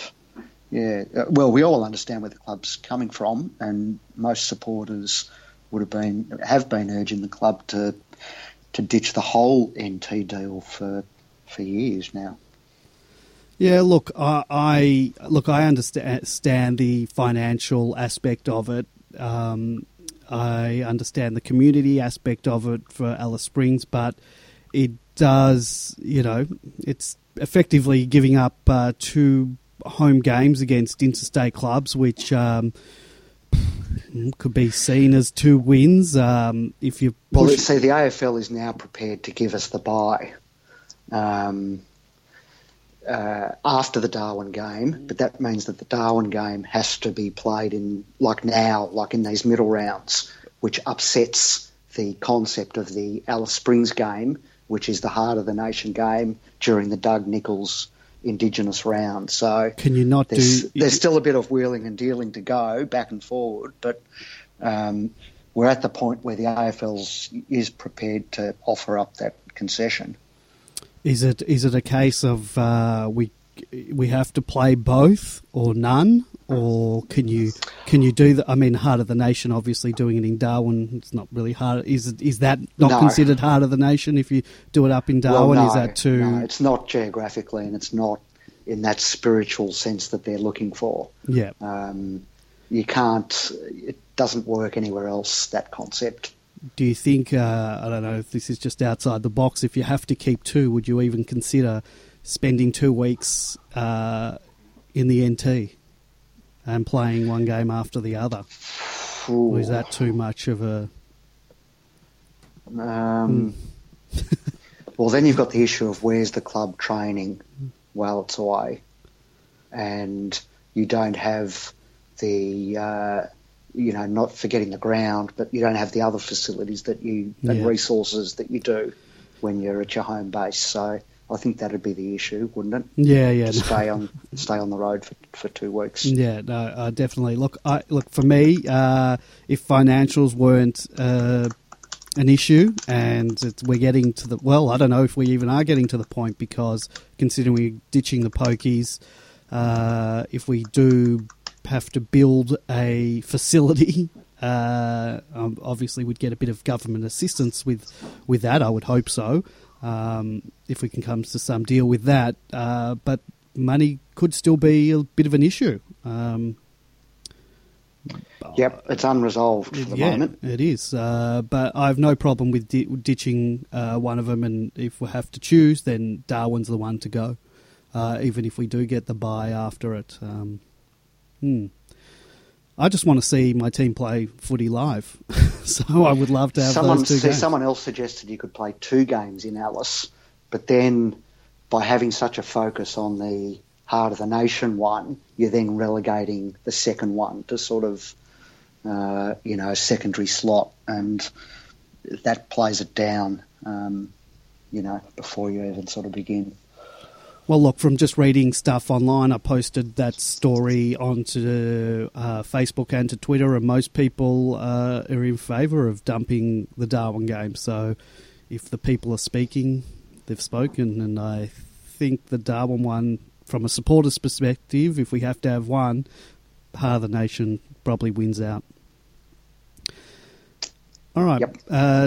yeah, well, we all understand where the club's coming from, and most supporters have been urging the club to ditch the whole NT deal for years now. Yeah, look, I understand the financial aspect of it. I understand the community aspect of it for Alice Springs, but it does, it's effectively giving up two home games against interstate clubs, which could be seen as two wins. Let's see, the AFL is now prepared to give us the bye after the Darwin game, but that means that the Darwin game has to be played in these middle rounds, which upsets the concept of the Alice Springs game, which is the heart of the nation game during the Doug Nicholls Indigenous round. So can you not there's still a bit of wheeling and dealing to go back and forward, but we're at the point where the AFL is prepared to offer up that concession. Is it a case of we have to play both or none, or can you do that? I mean, Heart of the Nation, obviously doing it in Darwin, it's not really hard. Is that not considered Heart of the Nation if you do it up in Darwin? Well, no, is that too? No, it's not geographically, and it's not in that spiritual sense that they're looking for. Yeah, you can't. It doesn't work anywhere else, that concept. Do you think, I don't know if this is just outside the box, if you have to keep two, would you even consider spending 2 weeks in the NT and playing one game after the other? Ooh. Or is that too much of a... Well, then you've got the issue of where's the club training while it's away, and you don't have the... not forgetting the ground, but you don't have the other facilities and resources that you do when you're at your home base. So I think that would be the issue, wouldn't it? Yeah. To stay on the road for 2 weeks. Yeah, no, definitely. Look, for me, if financials weren't an issue, and we're getting to the... Well, I don't know if we even are getting to the point, because considering we're ditching the pokies, if we do... have to build a facility, obviously we'd get a bit of government assistance with that, I would hope so, if we can come to some deal with that. But money could still be a bit of an issue. Yep, it's unresolved for the moment. It is. But I have no problem with ditching one of them, and if we have to choose, then Darwin's the one to go, even if we do get the bye after it. I just want to see my team play footy live, so I would love to have those two games. Someone else suggested you could play two games in Alice, but then by having such a focus on the Heart of the Nation one, you're then relegating the second one to sort of, a secondary slot, and that plays it down, before you even sort of begin. Well, look, from just reading stuff online, I posted that story onto Facebook and to Twitter, and most people are in favour of dumping the Darwin game. So if the people are speaking, they've spoken, and I think the Darwin one from a supporter's perspective, if we have to have one, part of the nation probably wins out. All right. Yep.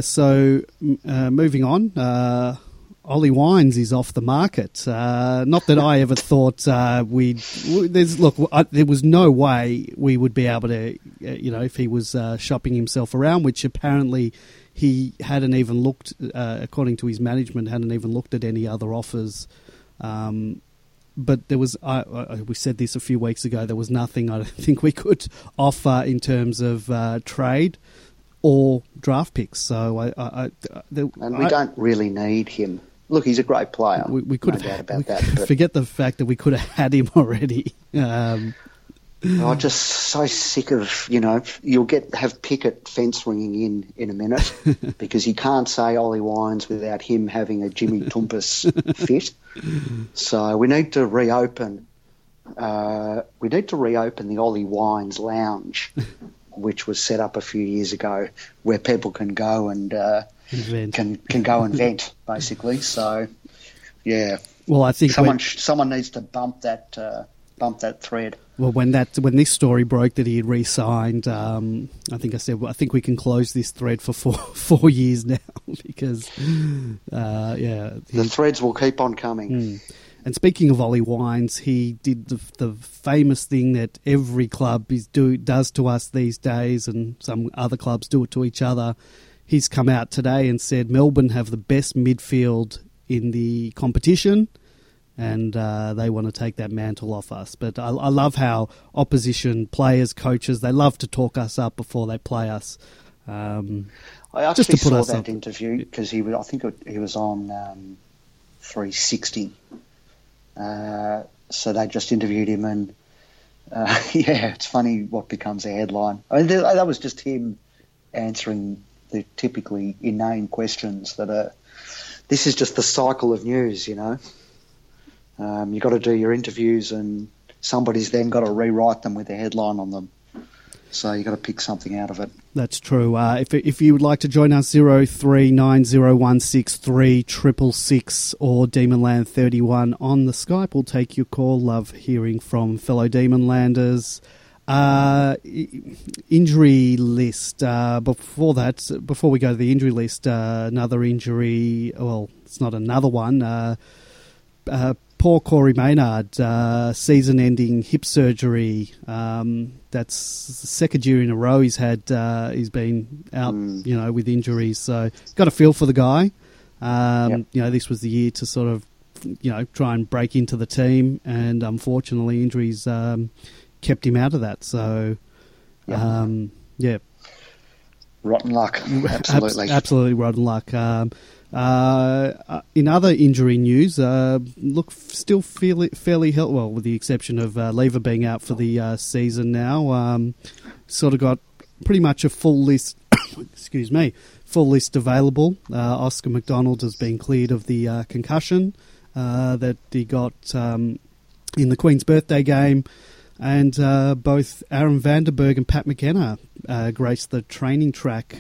So moving on. Ollie Wines is off the market. Not that I ever thought we'd... there was no way we would be able to, if he was shopping himself around, which apparently he hadn't even looked, according to his management, hadn't even looked at any other offers. But there was... we said this a few weeks ago. There was nothing I don't think we could offer in terms of trade or draft picks. So we don't really need him. Look, he's a great player. We could have forget the fact that we could have had him already. I'm just so sick of you'll have Pickett fence ringing in a minute because you can't say Ollie Wines without him having a Jimmy Tumpus fit. So we need to reopen. We need to reopen the Ollie Wines Lounge, which was set up a few years ago, where people can go and can go and vent, basically. So, yeah. Well, I think someone needs to bump that thread. Well, when this story broke that he had re-signed, I think we can close this thread for four years now because, the threads will keep on coming. Mm. And speaking of Ollie Wines, he did the famous thing that every club does to us these days, and some other clubs do it to each other. He's come out today and said Melbourne have the best midfield in the competition, and they want to take that mantle off us. But I love how opposition players, coaches, they love to talk us up before they play us. I actually saw that interview because he was on 360. So they just interviewed him, and it's funny what becomes a headline. I mean, that was just him answering the typically inane questions that are. This is just the cycle of news, you got to do your interviews, and somebody's then got to rewrite them with a headline on them. So you got to pick something out of it. That's true. If you would like to join us, 0390163666 or Demonland31 on the Skype, we'll take your call. Love hearing from fellow Demonlanders. Injury list. Before we go to the injury list, another injury. Well, it's not another one. Poor Corey Maynard, season-ending hip surgery. That's the second year in a row he's had. He's been out, with injuries. So got a feel for the guy. Yep. This was the year to sort of, try and break into the team, and unfortunately, injuries kept him out of that. So, yep. Rotten luck. Absolutely, absolutely rotten luck. In other injury news, still fairly healthy, well, with the exception of Lever being out for the season now. Sort of got pretty much a full list, full list available. Oscar McDonald has been cleared of the concussion that he got in the Queen's birthday game. And both Aaron Vanderberg and Pat McKenna graced the training track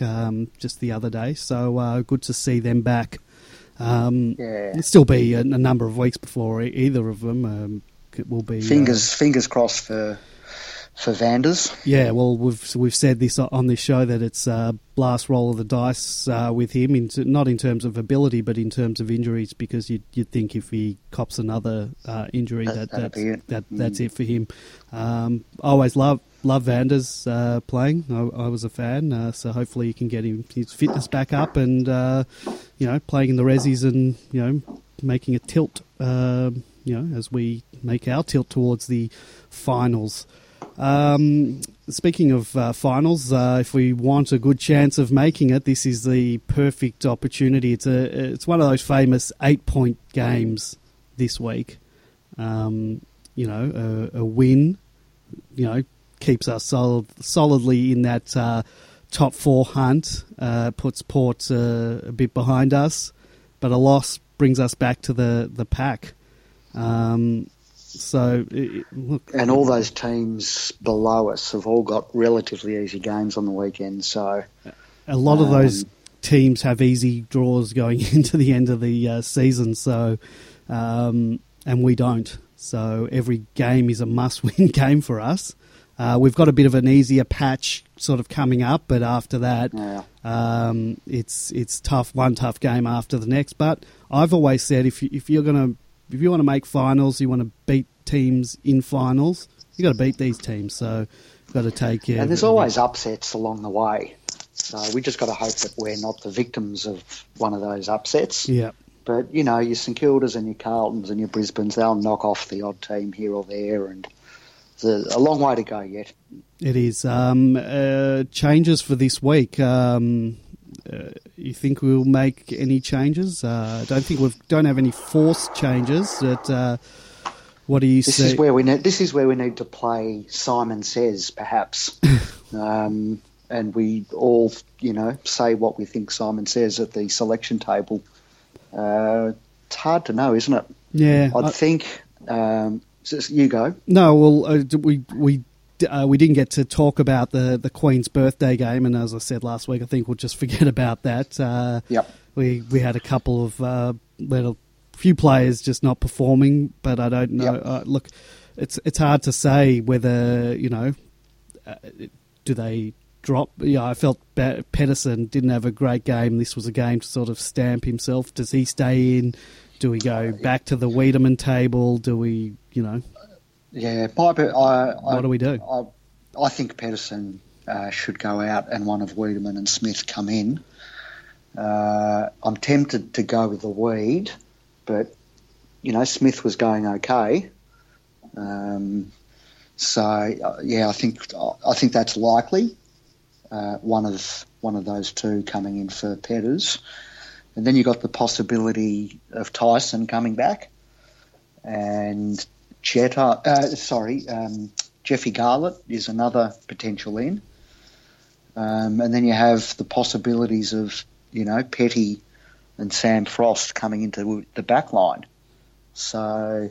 just the other day. So good to see them back. It'll still be a number of weeks before either of them will be... Fingers crossed for Vanders. Yeah, well, we've said this on this show that it's a last roll of the dice with him, not in terms of ability, but in terms of injuries, because you'd think if he cops another injury, that's it for him. I always love Vanders playing. I was a fan, so hopefully he can get his fitness back up and, playing in the Rezzies and, making a tilt, as we make our tilt towards the finals. Speaking of finals, if we want a good chance of making it, this is the perfect opportunity. It's one of those famous 8-point games this week. A win, keeps us solidly in that top four hunt, puts Port a bit behind us, but a loss brings us back to the pack. So, look, and all those teams below us have all got relatively easy games on the weekend. So, a lot of those teams have easy draws going into the end of the season. So, and we don't. So every game is a must-win game for us. We've got a bit of an easier patch sort of coming up, but after that, it's tough. One tough game after the next. But I've always said if you want to make finals, you want to beat teams in finals. You got to beat these teams. So you've got to take care. And there's always upsets along the way. So we just got to hope that we're not the victims of one of those upsets. Yeah. But, you know, your St Kildas and your Carltons and your Brisbanes, they'll knock off the odd team here or there, and it's a long way to go yet. It is. Changes for this week. You think we'll make any changes? I don't think we don't have any forced changes. But, what do you say? This is where we need to play Simon Says, perhaps. And we all, you know, say what we think Simon says at the selection table. It's hard to know, isn't it? Yeah, I think. You go. No, well, we didn't get to talk about the Queen's birthday game, and as I said last week, I think we'll just forget about that. Yep. We had a couple of few players just not performing, but I don't know. Yep. Look, it's hard to say whether do they drop. Yeah, I felt Pedersen didn't have a great game. This was a game to sort of stamp himself. Does he stay in? Do we go back to the Wiedemann table? Do we, Yeah, what do we do? I think Pedersen should go out and one of Wiedemann and Smith come in. I'm tempted to go with the Weed, but, Smith was going okay. I think that's likely. One of those two coming in for Petters, and then you got the possibility of Tyson coming back, and Jeffy Garlett is another potential in, and then you have the possibilities of Petty and Sam Frost coming into the back line. So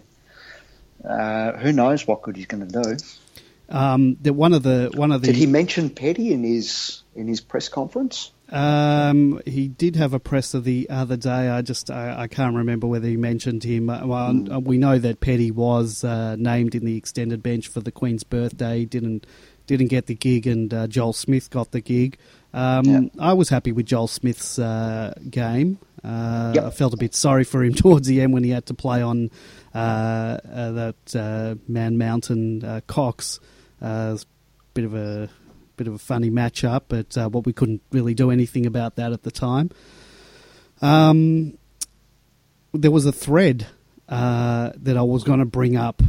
who knows what good he's going to do. Did he mention Petty in his press conference? He did have a presser the other day. I can't remember whether he mentioned him. Well, we know that Petty was named in the extended bench for the Queen's birthday. He didn't get the gig, and Joel Smith got the gig. I was happy with Joel Smith's game. I felt a bit sorry for him towards the end when he had to play on that Man Mountain Cox. Bit of a funny matchup, but we couldn't really do anything about that at the time. There was a thread that I was going to bring up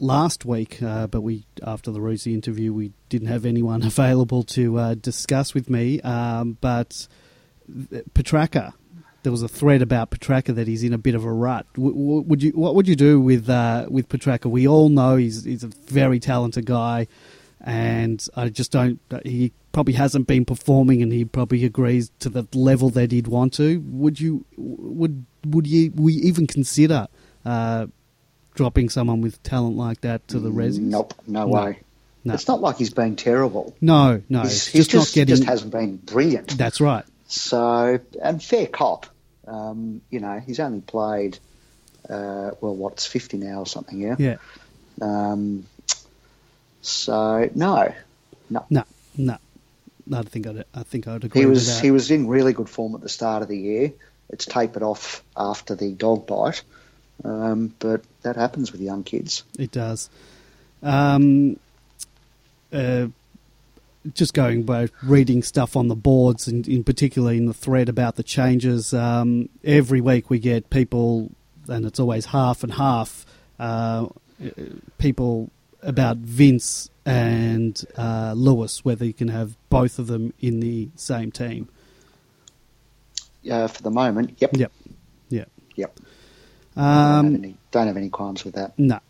last week, but after the Ruzi interview, we didn't have anyone available to discuss with me. But Petracca, there was a thread about Petracca that he's in a bit of a rut. What would you do with Petracca? We all know he's a very talented guy, and I just don't. He probably hasn't been performing, and he probably agrees to the level that he'd want to. Would we even consider dropping someone with talent like that to the Reds? Nope, no way. No. It's not like he's been terrible. No, he just hasn't been brilliant. That's right. So, and fair cop. He's only played, 50 now or something, yeah? Yeah. No. I think I'd agree with that. He was in really good form at the start of the year. It's tapered off after the dog bite. But that happens with young kids. It does. Just going by reading stuff on the boards, and in particular in the thread about the changes, every week we get people, and it's always half and half, people about Vince and Lewis, whether you can have both of them in the same team. For the moment, yep. Yep. Don't have any qualms with that. No.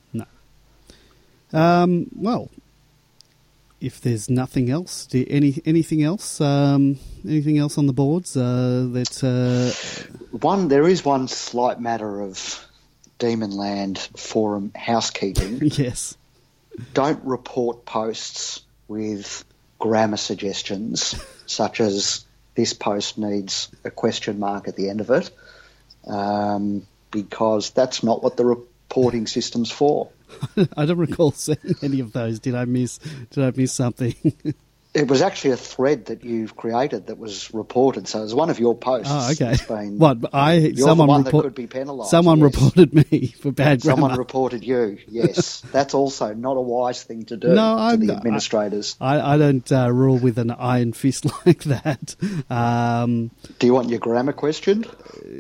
Well, if there's nothing else, anything else on the boards? There is one slight matter of Demonland forum housekeeping. Yes. Don't report posts with grammar suggestions, such as this post needs a question mark at the end of it, because that's not what the porting systems for. I don't recall seeing any of those. Did I miss something? It was actually a thread that you've created that was reported. So it was one of your posts. Oh, okay. Someone that could be penalised. Someone reported me for bad grammar. Someone reported you, yes. That's also not a wise thing to do to the administrators. I don't rule with an iron fist like that. Do you want your grammar questioned?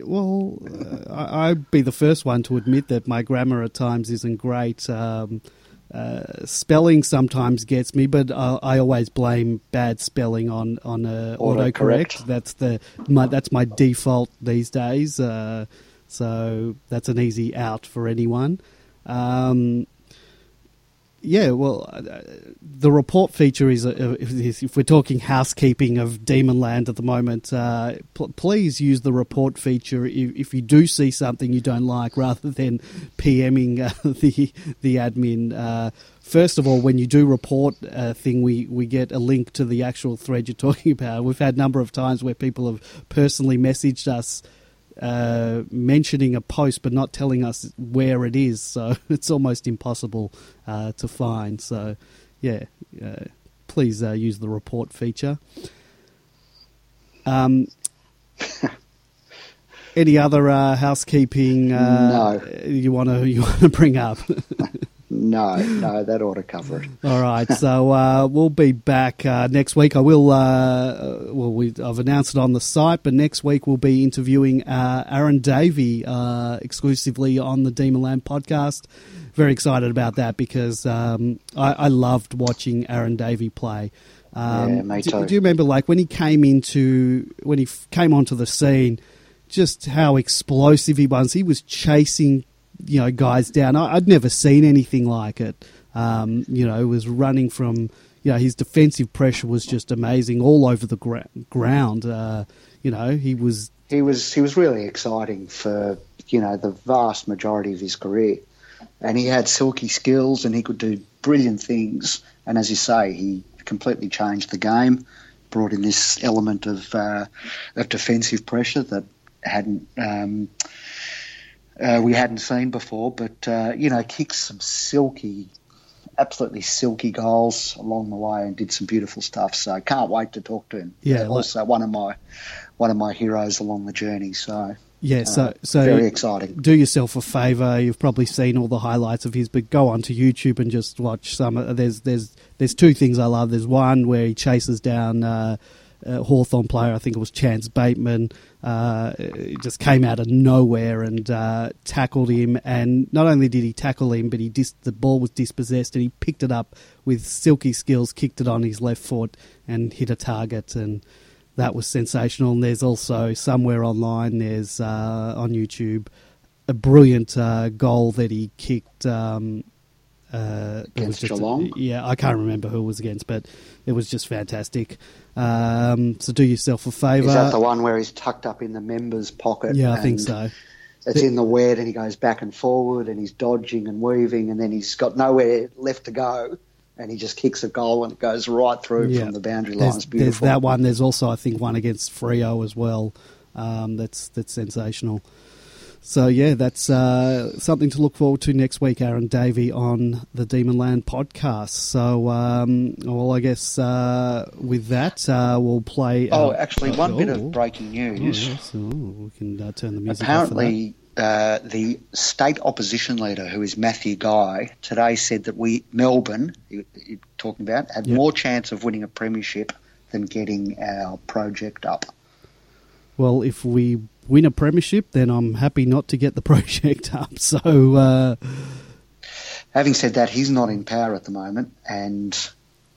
Well, I'd be the first one to admit that my grammar at times isn't great. Spelling sometimes gets me, but I always blame bad spelling on autocorrect. That's my default these days. So that's an easy out for anyone. The report feature is if we're talking housekeeping of Demonland at the moment, please use the report feature if you do see something you don't like, rather than PMing the admin. First of all, when you do report a thing, we get a link to the actual thread you're talking about. We've had a number of times where people have personally messaged us mentioning a post but not telling us where it is, so it's almost impossible to find. So please use the report feature. Any other housekeeping no. you want to bring up? No, that ought to cover it. All right, so we'll be back next week. I will. I've announced it on the site, but next week we'll be interviewing Aaron Davey exclusively on the Demonland podcast. Very excited about that because I loved watching Aaron Davey play. Yeah, me too. Do you remember, like, when he came onto the scene, just how explosive he was? He was chasing, guys down. I'd never seen anything like it. It was running from, his defensive pressure was just amazing all over the ground. He was really exciting for, the vast majority of his career. And he had silky skills and he could do brilliant things. And as you say, he completely changed the game, brought in this element of defensive pressure that hadn't, we hadn't seen before, but, kicked some absolutely silky goals along the way and did some beautiful stuff. So I can't wait to talk to him. Yeah, also one of my heroes along the journey. So so very exciting. Do yourself a favour. You've probably seen all the highlights of his, but go onto YouTube and just watch some. There's two things I love. There's one where he chases down Hawthorn player, I think it was Chance Bateman, just came out of nowhere and tackled him. And not only did he tackle him, but the ball was dispossessed and he picked it up with silky skills, kicked it on his left foot and hit a target. And that was sensational. And there's also somewhere online, there's on YouTube, a brilliant goal that he kicked against Geelong? I can't remember who it was against, but it was just fantastic. So do yourself a favour. Is that the one where he's tucked up in the member's pocket? Yeah, I think so. It's in the wet and he goes back and forward and he's dodging and weaving and then he's got nowhere left to go and he just kicks a goal and it goes right through from the boundary line. It's beautiful. There's that one. There's also, I think, one against Freo as well. That's sensational. So, that's something to look forward to next week, Aaron Davey on the Demonland podcast. So, I guess with that, we'll play... one bit of breaking news. We can turn the music off. Apparently, the state opposition leader, who is Matthew Guy, today said that Melbourne, you're talking about, had more chance of winning a premiership than getting our project up. Well, if we win a premiership, then I'm happy not to get the project up. So, having said that, he's not in power at the moment, and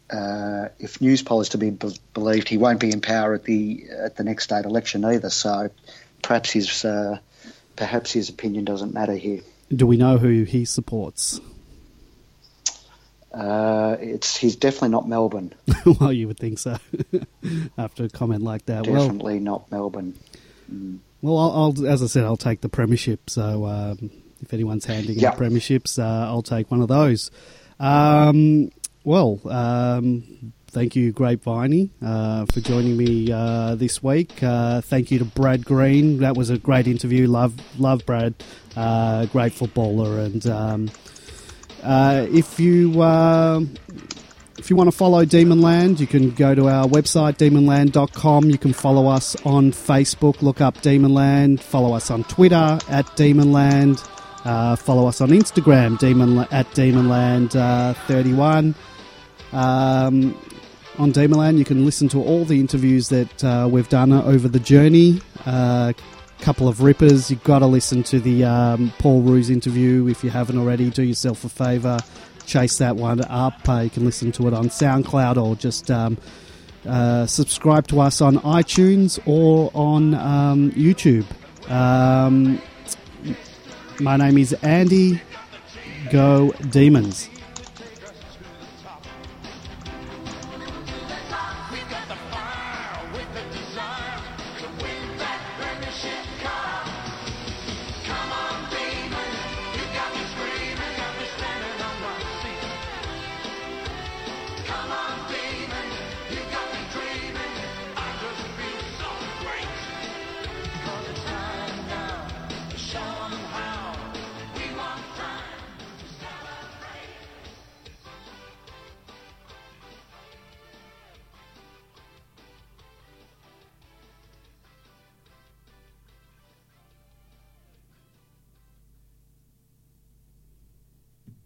if news poll is to be believed, he won't be in power at the next state election either. So, perhaps his opinion doesn't matter here. Do we know who he supports? He's definitely not Melbourne. Well, you would think so after a comment like that. Definitely not Melbourne. Mm. Well, as I said, I'll take the premiership. So if anyone's handing out premierships, I'll take one of those. Thank you, Grapeviney, for joining me this week. Thank you to Brad Green. That was a great interview. Love Brad. Great footballer. And if you want to follow Demonland, you can go to our website, demonland.com. You can follow us on Facebook. Look up Demonland. Follow us on Twitter at Demonland. Follow us on Instagram, at Demonland31. On Demonland, you can listen to all the interviews that we've done over the journey. Couple of rippers. You've got to listen to the Paul Roos interview if you haven't already. Do yourself a favour. Chase that one up. You can listen to it on SoundCloud or just subscribe to us on iTunes or on YouTube. My name is Andy. Go Demons.